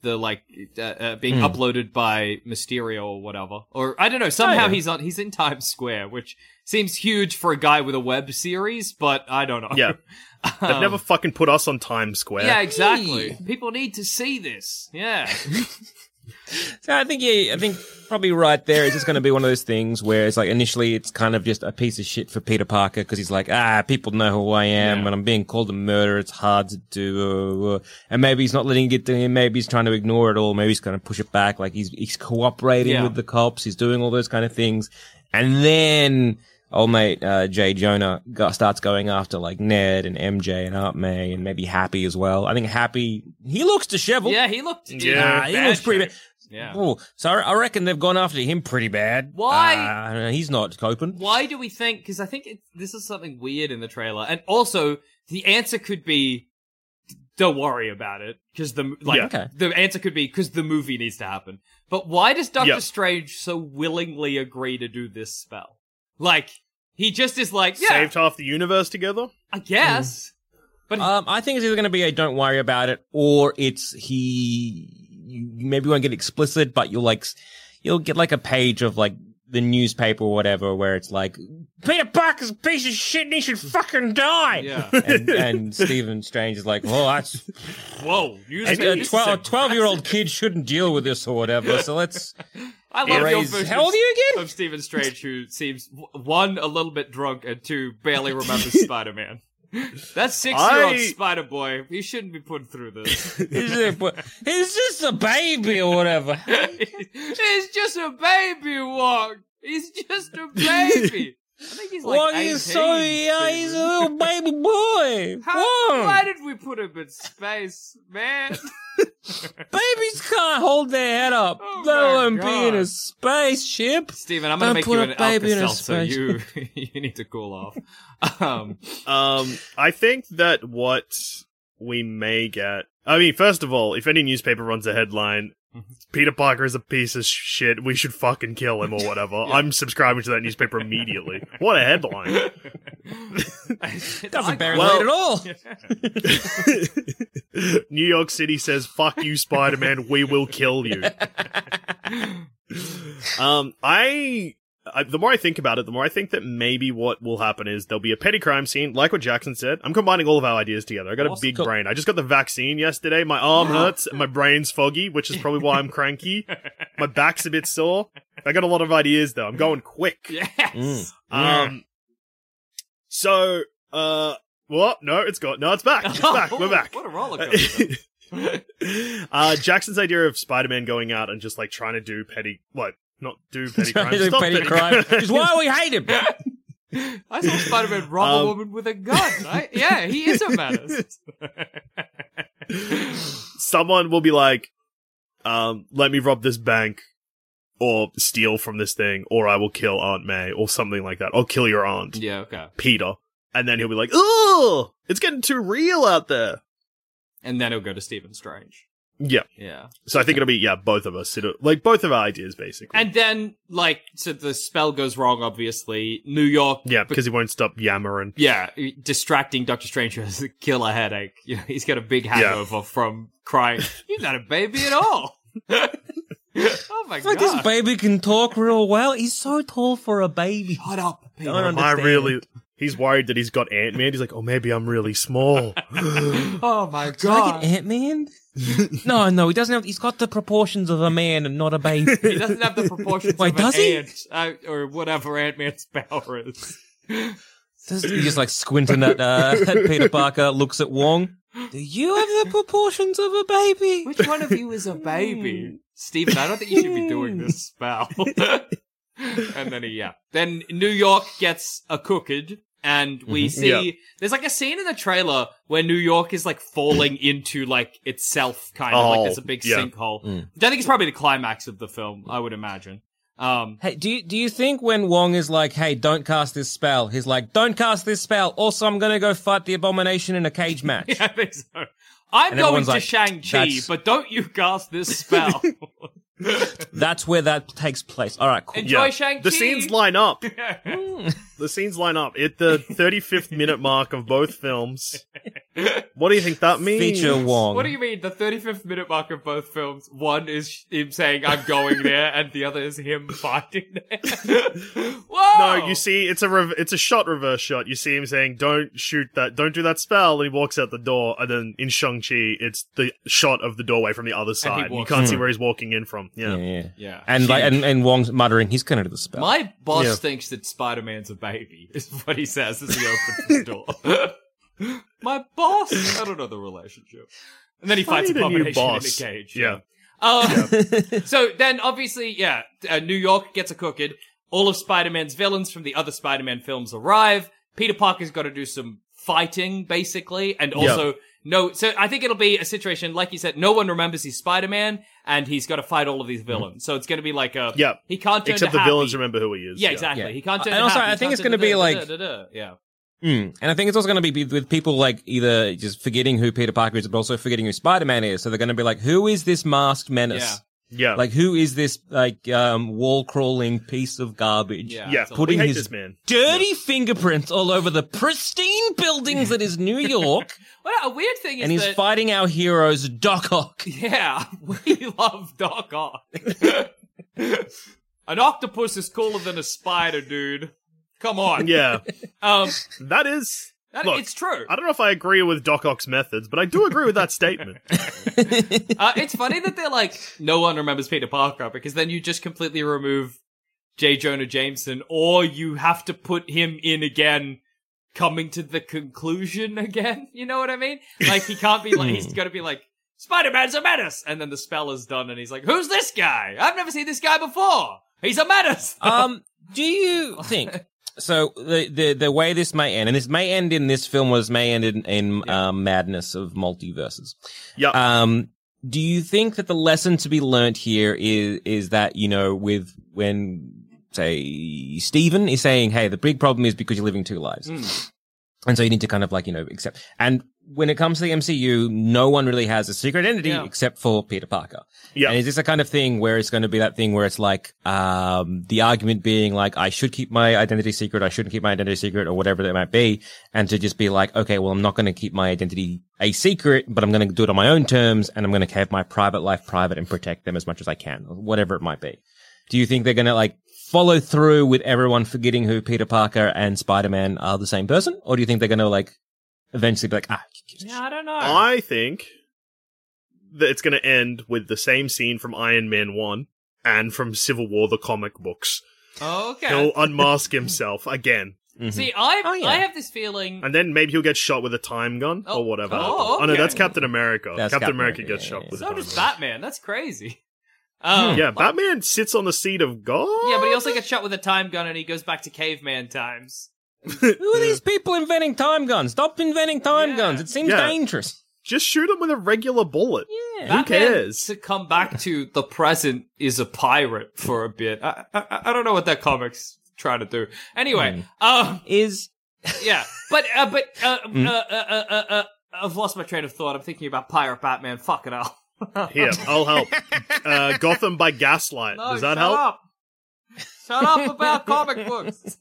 the, like, uh, uh, being mm. uploaded by Mysterio or whatever. Or, I don't know, somehow oh, yeah. he's on, he's in Times Square, which seems huge for a guy with a web series, but I don't know. Yeah. They've um, never fucking put us on Times Square. Yeah, exactly. Eee. People need to see this. Yeah. So I think yeah, I think probably right there is just going to be one of those things where it's like initially it's kind of just a piece of shit for Peter Parker, because he's like, ah, people know who I am, yeah. and I'm being called a murderer. It's hard to do, and maybe he's not letting it get to him. Maybe he's trying to ignore it all. Maybe he's going to push it back. Like he's he's cooperating yeah. with the cops. He's doing all those kind of things, and then. Old mate, uh, J. Jonah got, starts going after like Ned and M J and Aunt May and maybe Happy as well. I think Happy, he looks disheveled. Yeah, he looked, yeah, nah, he looks pretty bad. Yeah. Ooh, so I reckon they've gone after him pretty bad. Why? Uh, he's not coping. Why do we think, because I think it, this is something weird in the trailer. And also, the answer could be, don't worry about it. Because the, like, yeah, okay. the answer could be, because the movie needs to happen. But why does Doctor yeah. Strange so willingly agree to do this spell? Like, he just is like, yeah. Saved half the universe together? I guess. Mm. But um, I think it's either going to be a don't worry about it, or it's he, you maybe won't get explicit, but you'll like, you'll get like a page of like the newspaper or whatever where it's like, Peter Parker's a piece of shit and he should fucking die. Yeah. and, and Stephen Strange is like, well, that's, whoa, a twelve-year-old kid shouldn't deal with this or whatever, so let's... I love your version hell do you again? of Stephen Strange, who seems, one, a little bit drunk, and two, barely remembers Spider-Man. That six-year-old I... Spider-Boy, he shouldn't be put through this. He's just a baby or whatever. He's just a baby, Wong. He's just a baby. I think he's like Wong is so young, he's a little baby boy. How, why did we put him in space, man? Babies can't hold their head up, oh let alone be in a spaceship. Steven, I'm going to make you an Alka-Seltzer. You, you need to cool off. Um, um, I think that what we may get... I mean, first of all, if any newspaper runs a headline, Peter Parker is a piece of shit, we should fucking kill him or whatever. Yeah. I'm subscribing to that newspaper immediately. What a headline. It doesn't bear well, at all. Yeah. New York City says, fuck you, Spider-Man, we will kill you. um, I... I, the more I think about it, the more I think that maybe what will happen is there'll be a petty crime scene, like what Jackson said. I'm combining all of our ideas together. I got a big brain. I just got the vaccine yesterday. My arm hurts and my brain's foggy, which is probably why I'm cranky. My back's a bit sore. I got a lot of ideas, though. I'm going quick. Yes. Mm. Um. Yeah. So, uh, well, no, it's got no, it's back. It's back. We're back. What a rollercoaster. uh, Jackson's idea of Spider-Man going out and just like trying to do petty, like. Not do petty crime. do Stop petty, petty crime. Which is why we hate him. I saw Spider-Man rob um, a woman with a gun. Right? Yeah, he is a menace. Someone will be like, um, let me rob this bank or steal from this thing or I will kill Aunt May or something like that. I'll kill your aunt. Yeah, okay. Peter. And then he'll be like, oh, it's getting too real out there. And then he'll go to Stephen Strange. Yeah. Yeah. So I think it'll be, yeah, both of us. It'll, like, both of our ideas, basically. And then, like, so the spell goes wrong, obviously. New York... Yeah, because be- he won't stop yammering. Yeah, distracting Doctor Strange has a killer headache. You know, he's got a big hangover yeah. from crying. You're not a baby at all. Oh, my God. Like, this baby can talk real well. He's so tall for a baby. Shut up, Peter. Don't understand. I really... He's worried that he's got Ant-Man. He's like, oh, maybe I'm really small. Oh, my God. Can I get Ant-Man? No, no, he doesn't have... He's got the proportions of a man and not a baby. He doesn't have the proportions Wait, of does an he? ant, uh, or whatever Ant-Man's power is. Does, he's just, like, squinting at, uh, at Peter Parker, looks at Wong. Do you have the proportions of a baby? Which one of you is a baby? Stephen, I don't think you should be doing this spell. And then, yeah. Then New York gets a cooked... And we mm-hmm. see, yeah. there's like a scene in the trailer where New York is like falling into like itself, kind of oh, like there's a big yeah. sinkhole. Mm. I think it's probably the climax of the film, I would imagine. Um, hey, do you, do you think when Wong is like, hey, don't cast this spell, he's like, don't cast this spell. Also, I'm going to go fight the Abomination in a cage match. Yeah, I think so. I'm and going to like, Shang-Chi, that's... but don't you cast this spell. That's where that takes place. All right, cool. Enjoy yeah. Shang-Chi. The scenes line up. The scenes line up at the thirty-fifth minute mark of both films. What do you think that means? Feature Wong. What do you mean the thirty-fifth minute mark of both films? One is him saying I'm going there, and the other is him fighting there. Whoa! No, you see, it's a rev- it's a shot reverse shot. You see him saying, "Don't shoot that, don't do that spell," and he walks out the door. And then in Shang-Chi, it's the shot of the doorway from the other side. You can't mm. see where he's walking in from. Yeah, yeah, yeah. yeah. And like, and, and Wong's muttering, he's going to do the spell. My boss yeah. thinks that Spider-Man's a baby, is what he says as he opens the door. My boss, I don't know the relationship. And then he fights a combination in a cage. Yeah. Um, yeah. So then, obviously, yeah, uh, New York gets a cooked. All of Spider-Man's villains from the other Spider-Man films arrive. Peter Parker's got to do some fighting, basically, and also... Yeah. No, so I think it'll be a situation, like you said, no one remembers he's Spider-Man, and he's got to fight all of these villains. So it's going to be like a... Yeah, he can't turn except the happy. Villains remember who he is. Yeah, yeah. exactly. Yeah. He can't turn uh, And also, happy. I think it's going to be da, like... Da, da, da, da. Yeah. Mm. And I think it's also going to be with people like either just forgetting who Peter Parker is, but also forgetting who Spider-Man is. So they're going to be like, who is this masked menace? Yeah. yeah. Like, who is this, like, um, wall-crawling piece of garbage? Yeah. yeah. Putting his this man. dirty yeah. fingerprints all over the pristine buildings that is New York. Well, a weird thing is and he's that... fighting our heroes, Doc Ock. Yeah, we love Doc Ock. An octopus is cooler than a spider, dude. Come on. Yeah. Um, that is... Look, it's true. I don't know if I agree with Doc Ock's methods, but I do agree with that statement. uh, it's funny that they're like, no one remembers Peter Parker, because then you just completely remove J. Jonah Jameson, or you have to put him in again, coming to the conclusion again. You know what I mean? Like, he can't be like, he's got to be like, Spider-Man's a menace! And then the spell is done, and he's like, who's this guy? I've never seen this guy before! He's a menace! um, do you think... So the, the the way this may end, and this may end in this film, was may end in, in yeah. um, madness of multiverses. Yeah. Um. Do you think that the lesson to be learnt here is is that, you know, with when say Stephen is saying, hey, the big problem is because you're living two lives, mm. and so you need to kind of like, you know, accept. And when it comes to the M C U, no one really has a secret identity yeah. except for Peter Parker. Yeah. And is this a kind of thing where it's going to be that thing where it's like, um, the argument being like, I should keep my identity secret, I shouldn't keep my identity secret, or whatever that might be, and to just be like, okay, well, I'm not going to keep my identity a secret, but I'm going to do it on my own terms, and I'm going to have my private life private and protect them as much as I can, or whatever it might be. Do you think they're going to like follow through with everyone forgetting who Peter Parker and Spider-Man are the same person? Or do you think they're going to like, eventually be like, ah, yeah, I don't know. I think that it's going to end with the same scene from Iron Man one and from Civil War, the comic books. Oh, okay. He'll unmask himself again. Mm-hmm. See, I oh, yeah. I have this feeling... And then maybe he'll get shot with a time gun oh. or whatever. Oh, okay. Oh, no, that's Captain America. That's Captain, Captain America, America gets yeah, shot yeah. with so a time gun. So does Batman. That's crazy. Um, yeah, like, Batman sits on the seat of God. Yeah, but he also gets shot with a time gun and he goes back to caveman times. Who are these people inventing time guns? Stop inventing time yeah. guns. It seems yeah. dangerous. Just shoot them with a regular bullet. Yeah. Who Batman cares? To come back to the present is a pirate for a bit. I I, I don't know what that comic's trying to do. Anyway, mm. um, is yeah, but uh, but uh, mm. uh, uh, uh, uh, uh, I've lost my train of thought. I'm thinking about Pirate Batman. Fuck it up. Here, I'll help. Uh, Gotham by Gaslight. No, Does that shut help? Up. Shut up about comic books.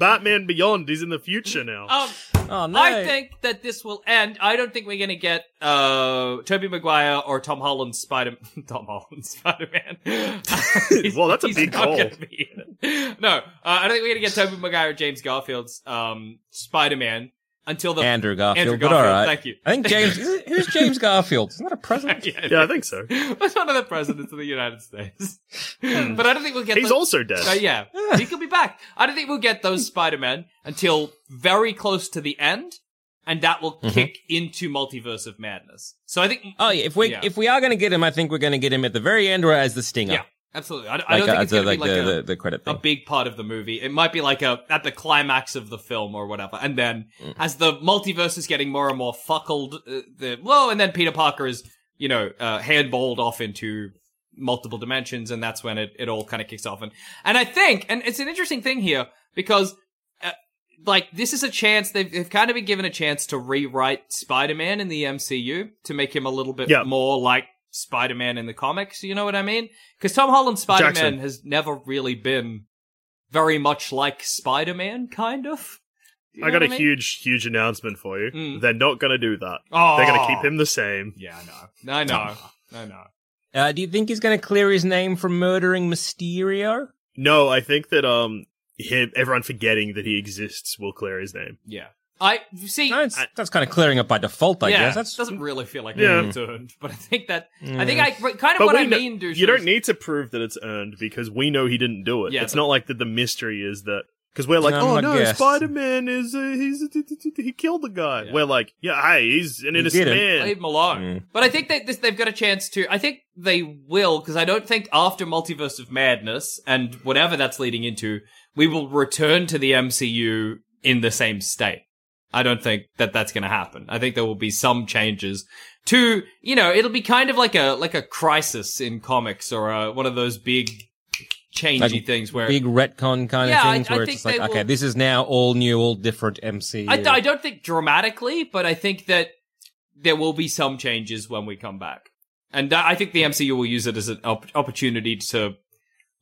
Batman Beyond is in the future now. Um, oh, no. I think that this will end. I don't think we're going to get uh, Tobey Maguire or Tom Holland's Spider- Tom Holland's Spider-Man. Well, that's a big call. No, uh, I don't think we're going to get Tobey Maguire or James Garfield's um, Spider-Man until the... Andrew Garfield, Andrew Garfield, but all right. Thank you. I think James... Who's James Garfield? Isn't that a president? yeah, yeah, I think so. That's one of the presidents of the United States. Mm. But I don't think we'll get... He's those... also dead. So, yeah, yeah, he could be back. I don't think we'll get those Spider-Men until very close to the end, and that will mm-hmm. kick into Multiverse of Madness. So I think... Oh, yeah, if we yeah. if we are going to get him, I think we're going to get him at the very end or as the stinger. Yeah, absolutely. I, I like, don't think uh, it's going like to be like the, a, the, the credit a big part of the movie. It might be like a at the climax of the film or whatever. And then mm. as the multiverse is getting more and more fuckled, uh, the whoa, and then Peter Parker is, you know, uh, handballed off into multiple dimensions, and that's when it, it all kind of kicks off. And, and I think, and it's an interesting thing here, because, uh, like, this is a chance, they've, they've kind of been given a chance to rewrite Spider-Man in the M C U to make him a little bit yeah. more like Spider-Man in the comics, you know what I mean? Because Tom Holland's Spider-Man Jackson. has never really been very much like Spider-Man, kind of. You know I got a I mean? huge, huge announcement for you. Mm. They're not going to do that. Oh. They're going to keep him the same. Yeah, I know. I know. I know. Uh, do you think he's going to clear his name from murdering Mysterio? No, I think that um, him, everyone forgetting that he exists will clear his name. Yeah. I see. No, I, that's kind of clearing up by default, I yeah, guess. That doesn't really feel like yeah. it's earned, but I think that yeah. I think I kind of but what I mean. Know, you don't need to prove that it's earned because we know he didn't do it. Yeah, it's but, not like that. The mystery is that because we're like, um, oh I no, guess. Spider-Man is uh, he's he killed the guy. Yeah. We're like, yeah, hey, he's an he innocent man. Leave him alone. Mm. But I think that this, they've got a chance to. I think they will because I don't think after Multiverse of Madness and whatever that's leading into, we will return to the M C U in the same state. I don't think that that's going to happen. I think there will be some changes to, you know, it'll be kind of like a like a crisis in comics or a, one of those big changey like things where big retcon kind yeah, of things I, where I it's like, will, okay, this is now all new, all different M C U. I, I don't think dramatically, but I think that there will be some changes when we come back, and I think the M C U will use it as an op- opportunity to,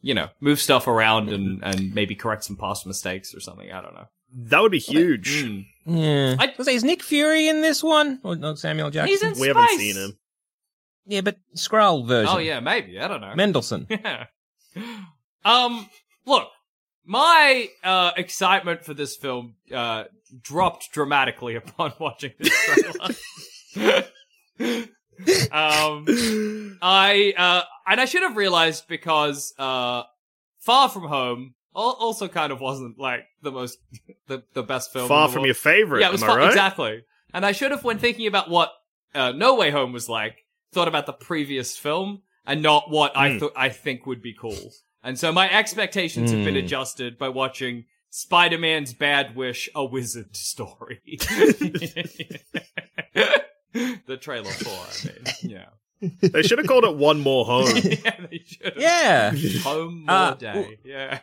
you know, move stuff around and and maybe correct some past mistakes or something. I don't know. That would be huge. Mm. Yeah. I was like, is Nick Fury in this one? Or no, Samuel Jackson? He's in space. We haven't seen him. Yeah, but Skrull version. Oh, yeah, maybe. I don't know. Mendelssohn. Yeah. Um, look, my uh, excitement for this film uh, dropped dramatically upon watching this trailer. um, I uh, and I should have realized because uh, Far From Home also kind of wasn't like the most the, the best film. Far from your favorite, yeah, it was am far, I right? Exactly. And I should have, when thinking about what uh, No Way Home was like, thought about the previous film and not what mm. I th- I think would be cool. And so my expectations mm. have been adjusted by watching Spider-Man's Bad Wish, A Wizard Story. The trailer for, I mean. Yeah. They should have called it One More Home. Yeah, they should have. Yeah. Home More uh, Day. Yeah.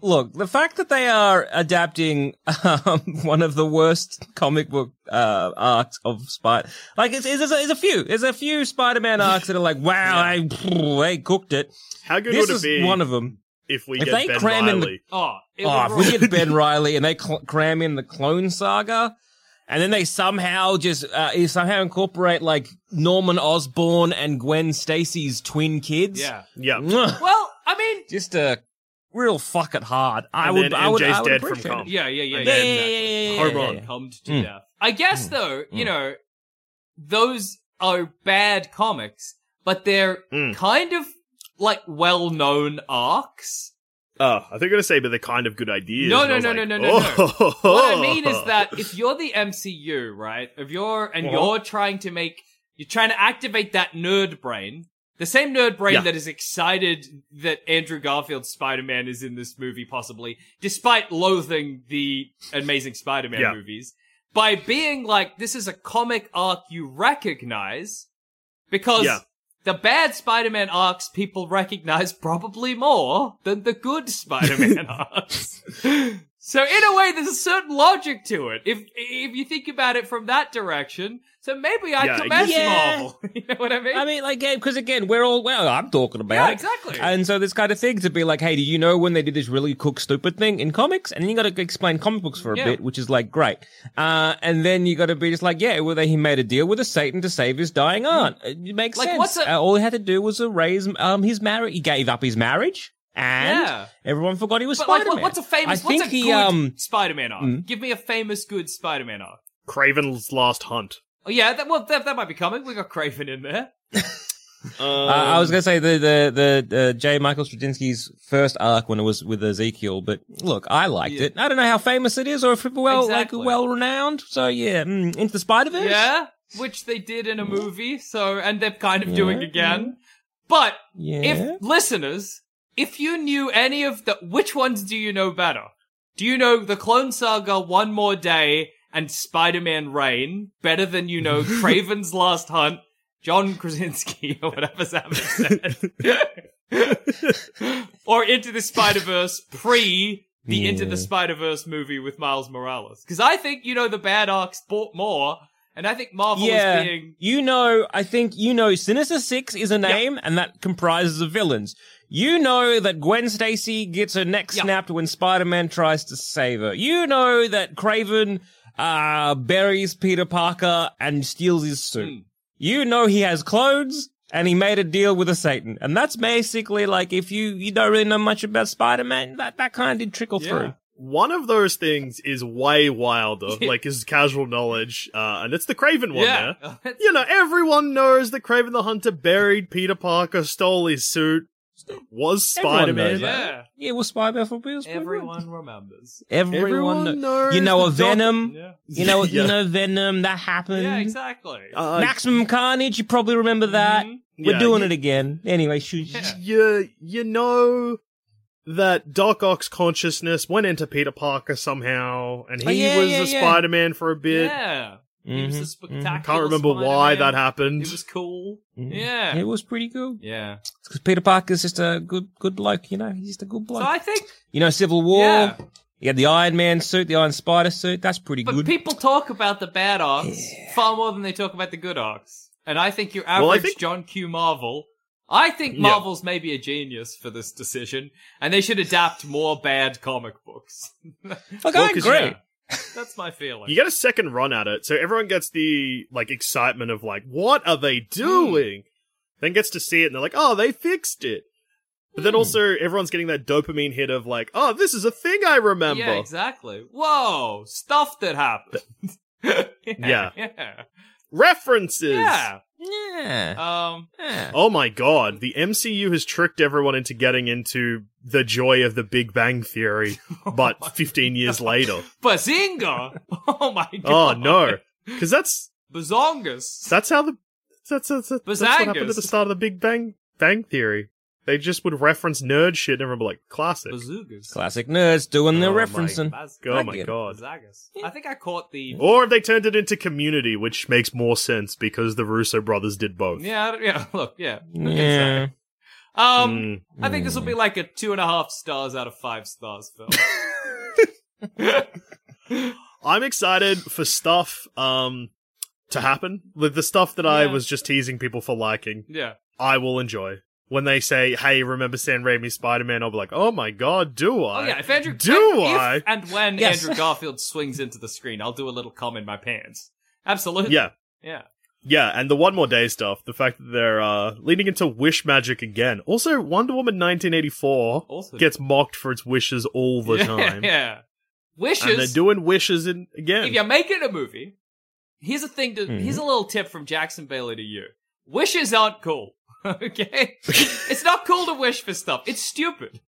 Look, the fact that they are adapting um, one of the worst comic book uh, arcs of Spider... Like, it's, it's, it's a few. There's a few Spider-Man arcs that are like, wow, yeah. I, I cooked it. How good this would it be? This is one of them. If we if get they Ben cram Reilly. In the, oh, oh if we get Ben Reilly and they cl- cram in the Clone Saga... And then they somehow just uh, somehow incorporate like Norman Osborn and Gwen Stacy's twin kids. Yeah, yeah. Well, I mean, just a real fuck it hard. I and would, then I would, M J's I would dead appreciate from it. Com. Yeah, yeah, yeah, and yeah, yeah, yeah, yeah, yeah, yeah, yeah. Cummed to mm. death. I guess mm. though, you mm. know, those are bad comics, but they're mm. kind of like well-known arcs. Oh, I think I'm going to say, but they're kind of good ideas. No, no, no, like, no, no, no, no, oh. no. What I mean is that if you're the M C U, right, if you're, and what? you're trying to make, you're trying to activate that nerd brain, the same nerd brain yeah. that is excited that Andrew Garfield's Spider-Man is in this movie, possibly, despite loathing the Amazing Spider-Man yeah. movies, by being like, this is a comic arc you recognize, because... Yeah. The bad Spider-Man arcs people recognize probably more than the good Spider-Man arcs. So in a way, there's a certain logic to it. If if you think about it from that direction, so maybe I yeah, commend yeah. Marvel. You know what I mean? I mean, like, because yeah, again, we're all, well, I'm talking about yeah, it. Exactly. And so this kind of thing to be like, hey, do you know when they did this really cook stupid thing in comics? And then you got to explain comic books for a yeah. bit, which is like, great. Uh, and then you got to be just like, yeah, well, they, he made a deal with a Satan to save his dying aunt. Mm. It makes like, sense. What's a- uh, all he had to do was erase um his marriage. He gave up his marriage. And yeah. everyone forgot he was but Spider-Man. Like, what's a famous, I what's a he, good um, Spider-Man arc? Mm-hmm. Give me a famous good Spider-Man arc. Kraven's Last Hunt. Oh yeah, that, well, that, that might be coming. We got Kraven in there. um, uh, I was going to say the the the uh, J. Michael Straczynski's first arc when it was with Ezekiel, but look, I liked yeah. it. I don't know how famous it is or if it's well exactly. like well renowned. So yeah, mm, Into the Spider-Verse. Yeah, which they did in a movie. So and they're kind of yeah. doing again. Yeah. But yeah. if listeners. If you knew any of the... Which ones do you know better? Do you know The Clone Saga, One More Day, and Spider-Man Reign better than you know Kraven's Last Hunt, John Krasinski, or whatever Sam said? Or Into the Spider-Verse pre the yeah. Into the Spider-Verse movie with Miles Morales? Because I think you know the bad arcs bought more... And I think Marvel yeah, is being... you know, I think, you know, Sinister Six is a name, yep. and that comprises of villains. You know that Gwen Stacy gets her neck yep. snapped when Spider-Man tries to save her. You know that Kraven uh, buries Peter Parker and steals his suit. Mm. You know he has clones, and he made a deal with a Satan. And that's basically, like, if you, you don't really know much about Spider-Man, that, that kind of did trickle yeah. through. One of those things is way wilder, like is casual knowledge, uh, and it's the Kraven one yeah. there. You know, everyone knows that Kraven the Hunter buried Peter Parker, stole his suit, was Spider-Man. Yeah, yeah, was Spider-Man for Peter. Everyone remembers. Everyone, everyone knows. knows. You know a Venom. Yeah. You know, yeah. you know Venom. That happened. Yeah, exactly. Uh, Maximum Carnage. You probably remember that. Mm-hmm. We're yeah, doing yeah. it again. Anyway, shoot. Yeah. You you know. That Doc Ock's consciousness went into Peter Parker somehow, and he oh, yeah, was yeah, a yeah. Spider-Man for a bit. Yeah, mm-hmm, he was a spectacular. I can't remember Spider-Man. Why that happened. It was cool. Mm-hmm. Yeah, it was pretty cool. Yeah, because Peter Parker's just a good, good bloke. You know, he's just a good bloke. So I think you know, Civil War. Yeah. He had the Iron Man suit, the Iron Spider suit. That's pretty but good. But people talk about the bad arcs yeah. far more than they talk about the good arcs, and I think your average well, I think- John Q. Marvel. I think Marvel's yeah. maybe a genius for this decision, and they should adapt more bad comic books. Look, well, I agree. Yeah, that's my feeling. You get a second run at it, so everyone gets the like excitement of like, what are they doing? Mm. Then gets to see it, and they're like, oh, they fixed it. But then also, everyone's getting that dopamine hit of like, oh, this is a thing I remember. Yeah, exactly. Whoa, stuff that happened. yeah, yeah. yeah. References. Yeah. Yeah. Um. Yeah. Oh my god, the M C U has tricked everyone into getting into the joy of the Big Bang Theory, oh but fifteen god. years later. Bazinga! Oh my god. Oh no, because that's bazongas. That's how the that's that's, that's, that's what happened at the start of the Big Bang Bang Theory. They just would reference nerd shit and everyone would be like, classic. Bazookas. Classic nerds doing their oh referencing. My, oh my god. Yeah. I think I caught the... Or if they turned it into Community, which makes more sense because the Russo brothers did both. Yeah, yeah. look, yeah. yeah. Um, mm. I think this will be like a two and a half stars out of five stars film. I'm excited for stuff um to happen. With the stuff that yeah. I was just teasing people for liking. Yeah. I will enjoy. When they say, hey, remember Sam Raimi's Spider-Man? I'll be like, oh my god, do I? Oh yeah, if Andrew... Do if, I? If, and when yes. Andrew Garfield swings into the screen, I'll do a little cum in my pants. Absolutely. Yeah. Yeah. Yeah, and the One More Day stuff, the fact that they're uh, leaning into wish magic again. Also, Wonder Woman nineteen eighty-four also gets mocked for its wishes all the yeah, time. Yeah. Wishes... And they're doing wishes in, again. If you're making a movie, here's a thing to... Mm-hmm. Here's a little tip from Jackson Bailey to you. Wishes aren't cool. Okay, it's not cool to wish for stuff. It's stupid.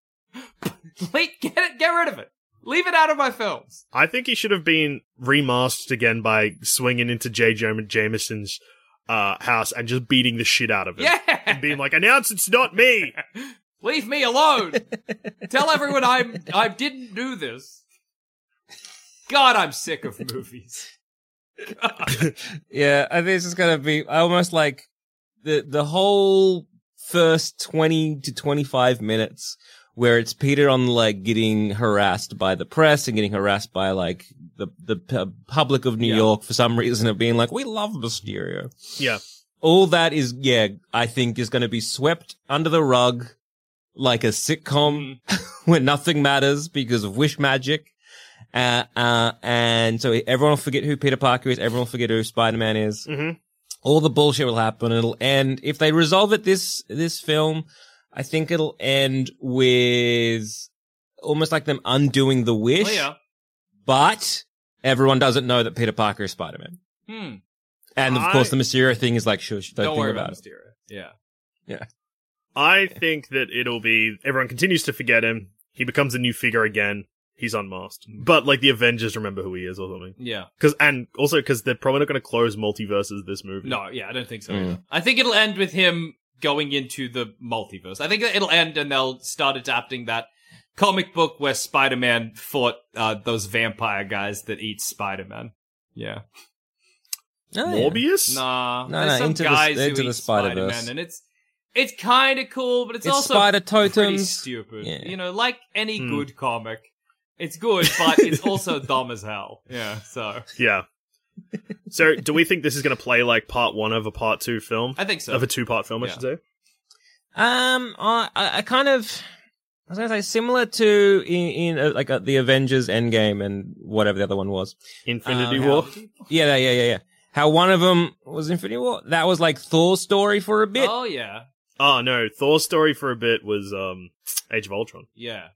Like, get it, get rid of it. Leave it out of my films. I think he should have been remastered again by swinging into J. J. Jameson's uh, house and just beating the shit out of him. Yeah, and being like, announce it's not me. Leave me alone. Tell everyone I'm I didn't do this. God, I'm sick of movies. Yeah, I think this is gonna be almost like. The the whole first twenty to twenty-five minutes where it's Peter on like getting harassed by the press and getting harassed by like the the p- public of New yeah. York for some reason of being like, we love Mysterio. Yeah. All that is, yeah, I think is going to be swept under the rug like a sitcom mm-hmm. where nothing matters because of wish magic. Uh, uh, and so everyone will forget who Peter Parker is. Everyone will forget who Spider-Man is. Mm-hmm. All the bullshit will happen. It'll end. If they resolve it this, this film, I think it'll end with almost like them undoing the wish. Oh, yeah. But everyone doesn't know that Peter Parker is Spider-Man. Hmm. And of I... course the Mysterio thing is like, sure, don't, don't think worry about, about it. Mysterio. Yeah. Yeah. I think that it'll be, everyone continues to forget him. He becomes a new figure again. He's unmasked. But, like, the Avengers remember who he is or something. Yeah. Cause, and also because they're probably not going to close multiverses this movie. No, yeah, I don't think so. Mm. I think it'll end with him going into the multiverse. I think it'll end and they'll start adapting that comic book where Spider-Man fought uh, those vampire guys that eat Spider-Man. Yeah. Oh, Morbius? Yeah. Nah. No, there's no, some into guys the, into who the eat Spider-Verse. Spider-Man, and it's... It's kind of cool, but it's, it's also spider totems. Pretty stupid. Yeah. You know, like any mm. good comic. It's good, but it's also dumb as hell. Yeah, so. Yeah. So, do we think this is going to play like part one of a part two film? I think so. Of a two-part film, yeah. I should say. Um, I, I kind of, I was going to say, similar to in, in uh, like uh, the Avengers Endgame and whatever the other one was. Infinity um, War? How, yeah, yeah, yeah, yeah. How one of them was Infinity War? That was like Thor's story for a bit. Oh, yeah. Oh, no. Thor's story for a bit was um Age of Ultron. Yeah.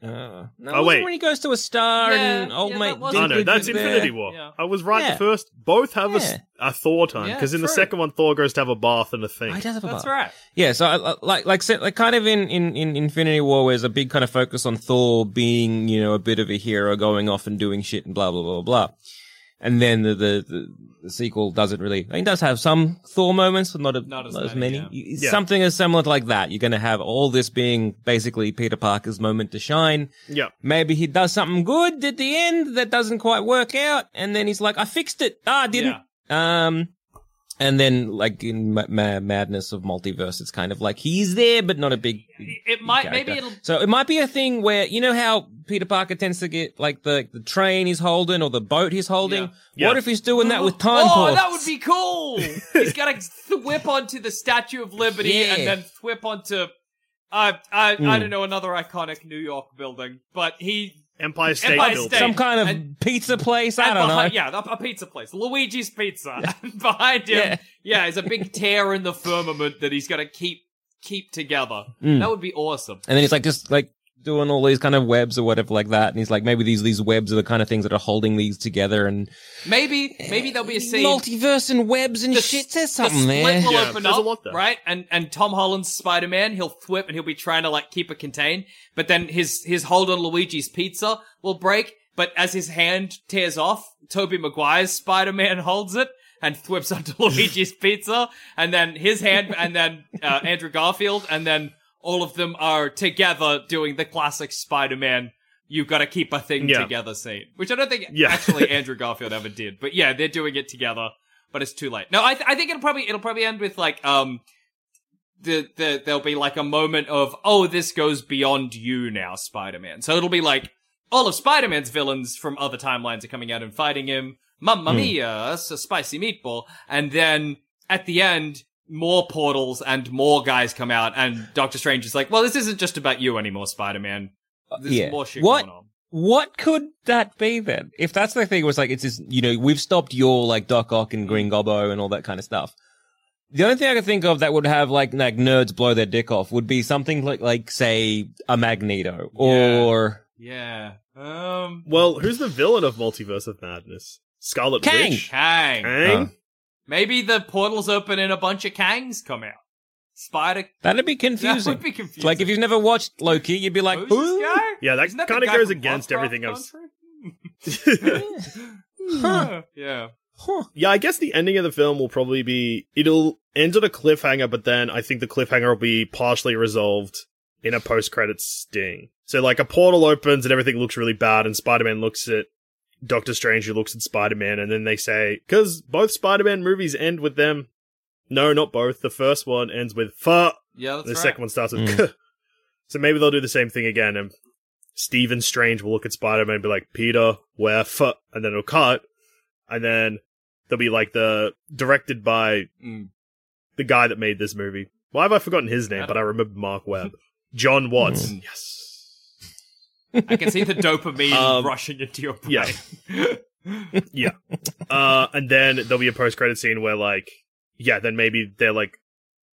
Uh, no, oh wait! When he goes to a star yeah, and old yeah, mate, no, no, that's Infinity War. Yeah. I was right. Yeah. The first, both have yeah. a, a Thor time because yeah, in true. The second one, Thor goes to have a bath and a thing. Oh, he does have a that's bath. Right. Yeah, so I, like, like, like, kind of in, in, in Infinity War, where's a big kind of focus on Thor being, you know, a bit of a hero, going off and doing shit and blah blah blah blah. And then the the, the, the sequel doesn't really. I mean, it does have some Thor moments, but not, a, not, as, not as many. many. Yeah. Yeah. Something as similar to like that. You're going to have all this being basically Peter Parker's moment to shine. Yeah. Maybe he does something good at the end that doesn't quite work out, and then he's like, "I fixed it. Ah, I didn't." Yeah. Um, and then like in M- M- Madness of Multiverse, it's kind of like he's there, but not a big. It big might character. Maybe it'll. So it might be a thing where you know how. Peter Parker tends to get, like, the the train he's holding or the boat he's holding. Yeah. Yeah. What if he's doing that with time ports? Oh, that would be cool! He's got to th- whip onto the Statue of Liberty yeah. and then whip onto, uh, I, mm. I don't know, another iconic New York building. But he... Empire State Empire Building. State. Some kind of and, pizza place, I don't behind, know. Yeah, a, a pizza place. Luigi's Pizza. Yeah. And behind him, yeah. yeah, there's a big tear in the firmament that he's got to keep keep together. Mm. That would be awesome. And then he's like, just like doing all these kind of webs or whatever like that. And he's like, maybe these, these webs are the kind of things that are holding these together. And maybe, maybe there'll be a scene. Multiverse and webs and the, shit. There's something the there. Will yeah, open there's up, a lot there. Right? And, and Tom Holland's Spider-Man, he'll flip and he'll be trying to like keep it contained. But then his, his hold on Luigi's pizza will break. But as his hand tears off, Tobey Maguire's Spider-Man holds it and thwips onto Luigi's pizza. And then his hand, and then uh, Andrew Garfield, and then all of them are together doing the classic Spider-Man, you gotta keep a thing yeah. together scene. Which I don't think yeah. actually Andrew Garfield ever did. But yeah, they're doing it together, but it's too late. No, I, th- I think it'll probably, it'll probably end with like, um, the, the, there'll be like a moment of, oh, this goes beyond you now, Spider-Man. So it'll be like, all of Spider-Man's villains from other timelines are coming out and fighting him. Mamma mm. mia, that's a spicy meatball. And then at the end, more portals and more guys come out, and Doctor Strange is like, well, this isn't just about you anymore, Spider-Man. There's yeah. more shit what, going on. What could that be then? If that's the thing, it was like, it's just, you know, we've stopped your, like, Doc Ock and Green Goblin and all that kind of stuff. The only thing I could think of that would have, like, like nerds blow their dick off would be something like, like say, a Magneto or... Yeah. yeah. Um. Well, who's the villain of Multiverse of Madness? Scarlet Kang. Witch? Kang! Kang! Uh. Maybe the portals open and a bunch of Kangs come out. Spider... That'd be confusing. That would be confusing. Like, if you've never watched Loki, you'd be like, who? Yeah, that kind of goes against everything else. huh. Yeah. Huh. Yeah, I guess the ending of the film will probably be... It'll end on a cliffhanger, but then I think the cliffhanger will be partially resolved in a post-credits sting. So, like, a portal opens and everything looks really bad, and Spider-Man looks at... Doctor Strange who looks at Spider-Man, and then they say, because both Spider-Man movies end with them. No, not both. The first one ends with fuck. Yeah, that's the right. second one starts with mm. So maybe they'll do the same thing again, and Stephen Strange will look at Spider-Man and be like, Peter, where fuck? And then it'll cut. And then they'll be like the directed by mm. the guy that made this movie. Why have I forgotten his name? I but I remember Mark Webb. John Watts. Mm. Yes. I can see the dopamine um, rushing into your brain. Yeah. yeah. Uh, and then there'll be a post-credit scene where, like, yeah, then maybe they're, like,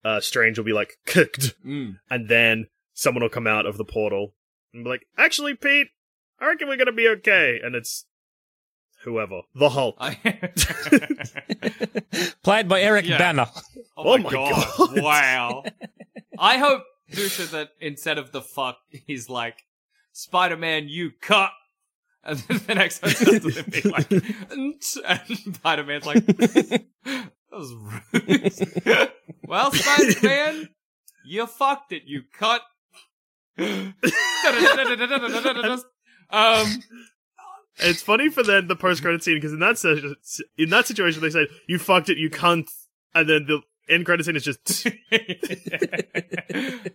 uh, Strange will be, like, cooked. Mm. And then someone will come out of the portal and be like, actually, Pete, I reckon we're gonna be okay. And it's whoever. The Hulk. Played by Eric yeah. Banner. Oh, oh my, my god. god. Wow. I hope, Dusha, that instead of the fuck, he's like, Spider-Man, you cut. And then the next one's just being like, and Spider-Man's like, that was rude. Well, Spider-Man, you fucked it, you cut. um, it's funny for then the post-credit scene, because in that se- in that situation they said, you fucked it, you cunt, and then the end credit scene is just...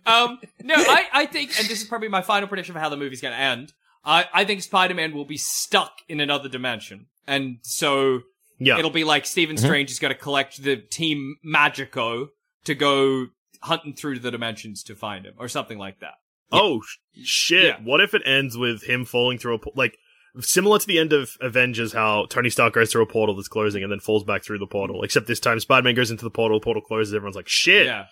um, no, I, I think, and this is probably my final prediction for how the movie's going to end, I, I think Spider-Man will be stuck in another dimension. And so yeah. it'll be like Stephen Strange mm-hmm. is going to collect the Team Magico to go hunting through the dimensions to find him, or something like that. Yeah. Oh, shit. Yeah. What if it ends with him falling through a... Po- like, similar to the end of Avengers, how Tony Stark goes through a portal that's closing and then falls back through the portal. Except this time, Spider-Man goes into the portal, the portal closes, everyone's like, shit! Yeah.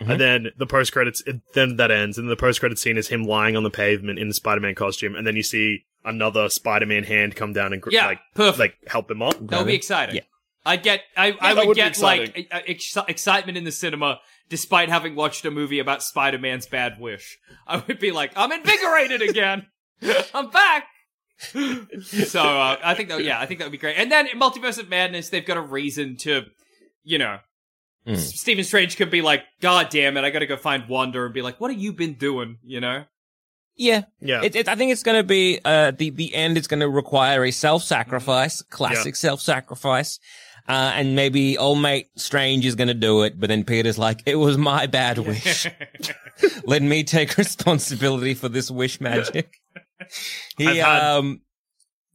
Mm-hmm. And then the post-credits, it, then that ends, and the post-credits scene is him lying on the pavement in the Spider-Man costume, and then you see another Spider-Man hand come down and gr- yeah, like, perfect. like help him up. That would be exciting. Yeah. I'd get, I, yeah, I would, would get, like, ex- excitement in the cinema, despite having watched a movie about Spider-Man's bad wish. I would be like, I'm invigorated again! I'm back! so uh, I think that yeah I think that would be great. And then in Multiverse of Madness they've got a reason to, you know, mm. Stephen Strange could be like, god damn it, I gotta go find Wanda, and be like, what have you been doing, you know? Yeah, yeah. It, it, I think it's gonna be uh, the the end is gonna require a self-sacrifice, classic yeah. self-sacrifice, uh, and maybe old mate Strange is gonna do it, but then Peter's like, it was my bad wish. Let me take responsibility for this wish magic. He, had- um,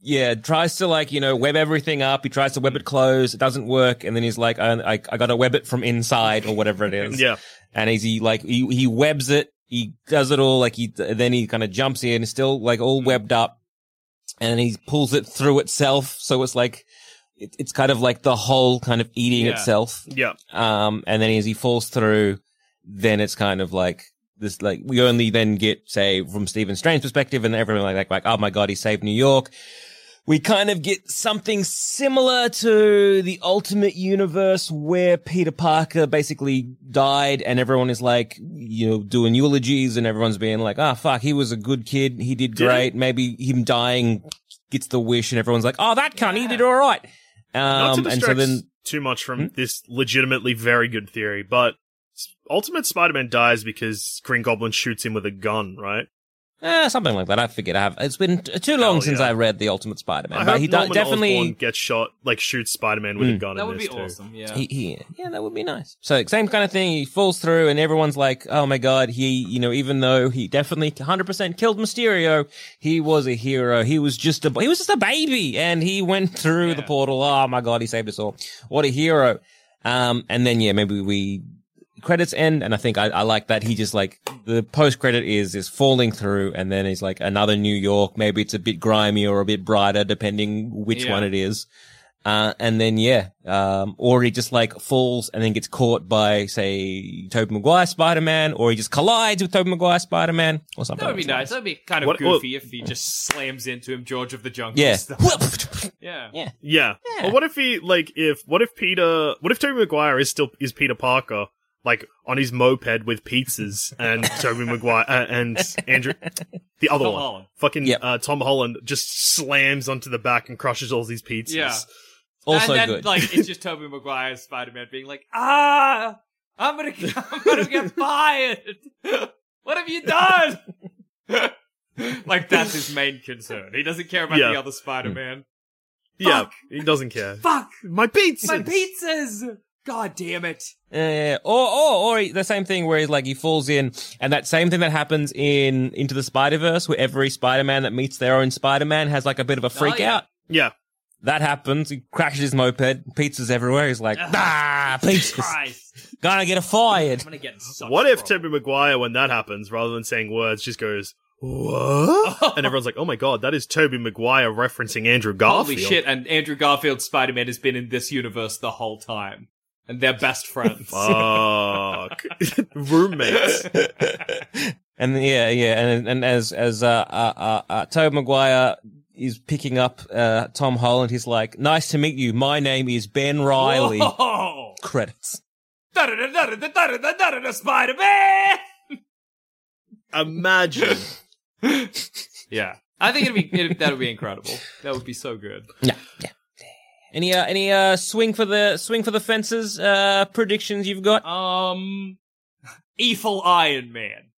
yeah, tries to, like, you know, web everything up. He tries to web it closed. It doesn't work. And then he's like, I, I, I got to web it from inside or whatever it is. yeah. And he's, he, like, he, he webs it. He does it all. Like, he, then he kind of jumps in, still, like, all webbed up. And he pulls it through itself. So it's like, it, it's kind of like the whole kind of eating yeah. itself. Yeah. Um, and then as he falls through, then it's kind of like this, like we only then get, say, from Stephen Strange's perspective and everyone like that, like, oh my God, he saved New York. We kind of get something similar to the Ultimate Universe where Peter Parker basically died and everyone is like, you know, doing eulogies and everyone's being like, ah, oh, fuck, he was a good kid. He did great. Yeah. Maybe him dying gets the wish and everyone's like, oh, that cunt, yeah. he did all right. Um, Not to distract and so then- too much from hmm? this legitimately very good theory, but Ultimate Spider-Man dies because Green Goblin shoots him with a gun, right? Uh, something like that. I forget. I have. It's been t- too long Hell, since yeah. I read the Ultimate Spider-Man. I but hope he Norman definitely Osborn gets shot, like shoots Spider-Man with mm. a gun. That in would this be too. awesome. Yeah. He, he, yeah, that would be nice. So same kind of thing. He falls through, and everyone's like, "Oh my God, he, you know, even though he definitely one hundred percent killed Mysterio, he was a hero. He was just a, he was just a baby, and he went through yeah. the portal. Oh my God, he saved us all. What a hero." Um, and then yeah, maybe we. Credits end, and I think I, I like that he just like the post credit is is falling through, and then he's like another New York. Maybe it's a bit grimy or a bit brighter, depending which yeah. one it is. Uh, and then yeah, um, or he just like falls and then gets caught by say Tobey Maguire Spider-Man, or he just collides with Tobey Maguire Spider-Man, or something. That would be nice. That would be kind of what, goofy what? if he just slams into him, George of the Jungle. Yeah. yeah, yeah, yeah. Or what if he like if what if Peter? What if Tobey Maguire is still is Peter Parker? Like, on his moped with pizzas and Tobey Maguire uh, and Andrew... The other Tom one. Holland. Fucking yep. uh, Tom Holland just slams onto the back and crushes all these pizzas. Yeah. Also and then, good. like, it's just Tobey Maguire's Spider-Man being like, ah, I'm gonna, I'm gonna get fired! What have you done? Like, that's his main concern. He doesn't care about yeah. the other Spider-Man. Yeah, Fuck. he doesn't care. Fuck! My pizzas! My pizzas! God damn it. Uh, or, or, or the same thing where he's like, he falls in, and that same thing that happens in Into the Spider-Verse, where every Spider-Man that meets their own Spider-Man has like a bit of a freak oh, yeah. out. Yeah. That happens. He crashes his moped, pizza's everywhere. He's like, Ugh, ah, pizzas. Gonna get a fired. I'm gonna get such What if Tobey Maguire, when that happens, rather than saying words, just goes, what? And everyone's like, oh my God, that is Tobey Maguire referencing Andrew Garfield. Holy shit, and Andrew Garfield's Spider-Man has been in this universe the whole time. And they're best friends. Fuck. Roommates. And yeah, yeah, and and as as uh uh uh, uh Tobey Maguire is picking up uh Tom Holland, he's like, nice to meet you. My name is Ben Reilly. Whoa. Credits. Spider-Man. Imagine. Yeah. I think it'd be it, that would be incredible. That would be so good. Yeah. Yeah. Any uh, any uh, swing for the swing for the fences uh, predictions you've got? Um, evil Iron Man.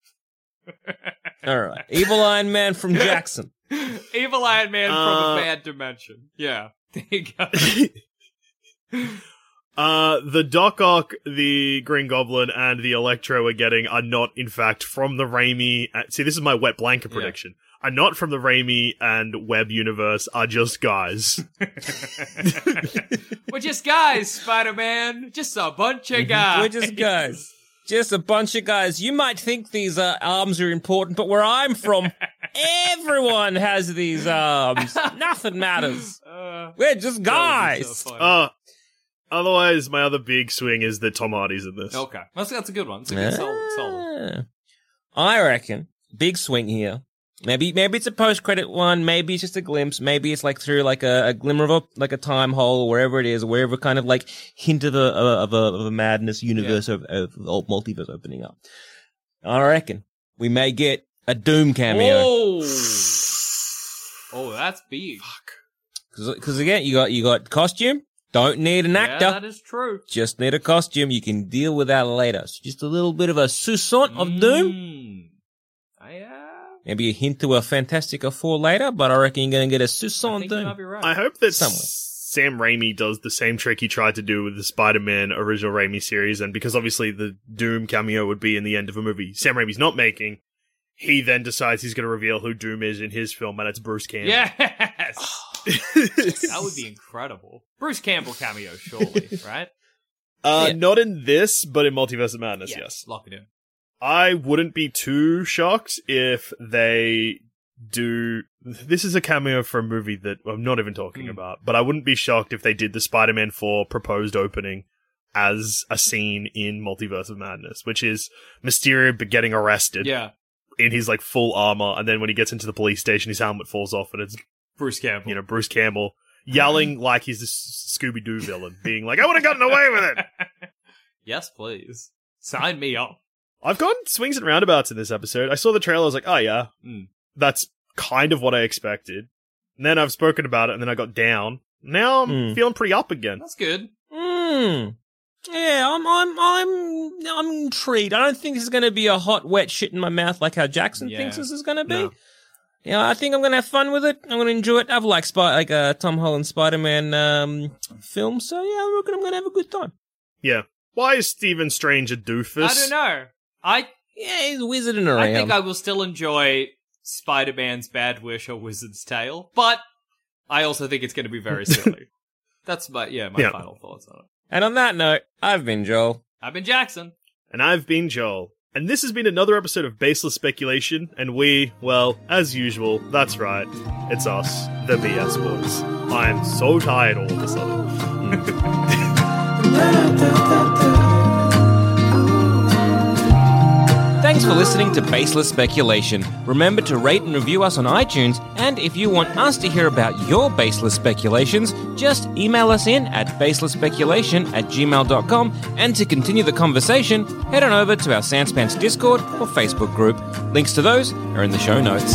All right, evil Iron Man from Jackson. Evil Iron Man uh, from a bad dimension. Yeah, there you go. uh, the Doc Ock, the Green Goblin, and the Electro we're getting are not, in fact, from the Raimi. Uh, see, this is my wet blanket prediction. Yeah. Are not from the Raimi and Web universe, are just guys. We're just guys, Spider-Man. Just a bunch of guys. We're just guys. Just a bunch of guys. You might think these uh, arms are important, but where I'm from, everyone has these arms. Nothing matters. Uh, We're just guys. So uh, otherwise, my other big swing is the Tom Hardy's in this. Okay. That's, that's a good one. It's a good, uh, solid, solid. I reckon, big swing here. Maybe, maybe it's a post-credit one. Maybe it's just a glimpse. Maybe it's like through like a, a glimmer of a, like a time hole, or wherever it is, wherever kind of like hint of a, of a, of a madness universe yeah. of, of, of multiverse opening up. I reckon we may get a Doom cameo. Oh, oh that's big. Fuck. Cause, cause again, you got, you got costume. Don't need an yeah, actor. That is true. Just need a costume. You can deal with that later. So just a little bit of a Sussant mm. of Doom. I, uh, Maybe a hint to a Fantastic Four later, but I reckon you're going to get a Susan thing. Right. I hope that Somewhere. Sam Raimi does the same trick he tried to do with the Spider-Man original Raimi series, and because obviously the Doom cameo would be in the end of a movie Sam Raimi's not making, he then decides he's going to reveal who Doom is in his film, and it's Bruce Campbell. Yes! That would be incredible. Bruce Campbell cameo, surely, right? Uh, yeah. Not in this, but in Multiverse of Madness, yes. yes. Lock it in. I wouldn't be too shocked if they do... This is a cameo for a movie that I'm not even talking mm. about, but I wouldn't be shocked if they did the Spider-Man four proposed opening as a scene in Multiverse of Madness, which is Mysterio getting arrested yeah. in his like full armor, and then when he gets into the police station, his helmet falls off, and it's Bruce Campbell. You know, Bruce Campbell yelling like he's this Scooby-Doo villain, being like, I would have gotten away with it! Yes, please. Sign me up. I've gone swings and roundabouts in this episode. I saw the trailer, I was like, oh yeah, mm. that's kind of what I expected. And then I've spoken about it, and then I got down. Now I'm mm. feeling pretty up again. That's good. Mm. Yeah, I'm, I'm, I'm, I'm intrigued. I don't think this is going to be a hot, wet shit in my mouth like how Jackson yeah. thinks this is going to be. No. Yeah, you know, I think I'm going to have fun with it. I'm going to enjoy it. I've liked Spy- like uh, Tom Holland Spider-Man um, film, so yeah, I reckon I'm going to have a good time. Yeah. Why is Stephen Strange a doofus? I don't know. I yeah, he's wizarding around. I think I will still enjoy Spider-Man's Bad Wish or Wizard's Tale, but I also think it's going to be very silly. That's my yeah my yeah. final thoughts on it. And on that note, I've been Joel. I've been Jackson. And I've been Joel. And this has been another episode of Baseless Speculation, and we, well, as usual, that's right, it's us, the B S Boys. I am so tired all of a sudden. Thanks for listening to Baseless Speculation. Remember to rate and review us on iTunes, and if you want us to hear about your baseless speculations, just email us in at baselessspeculation at gmail dot com, and to continue the conversation, head on over to our SansPants Discord or Facebook group. Links to those are in the show notes.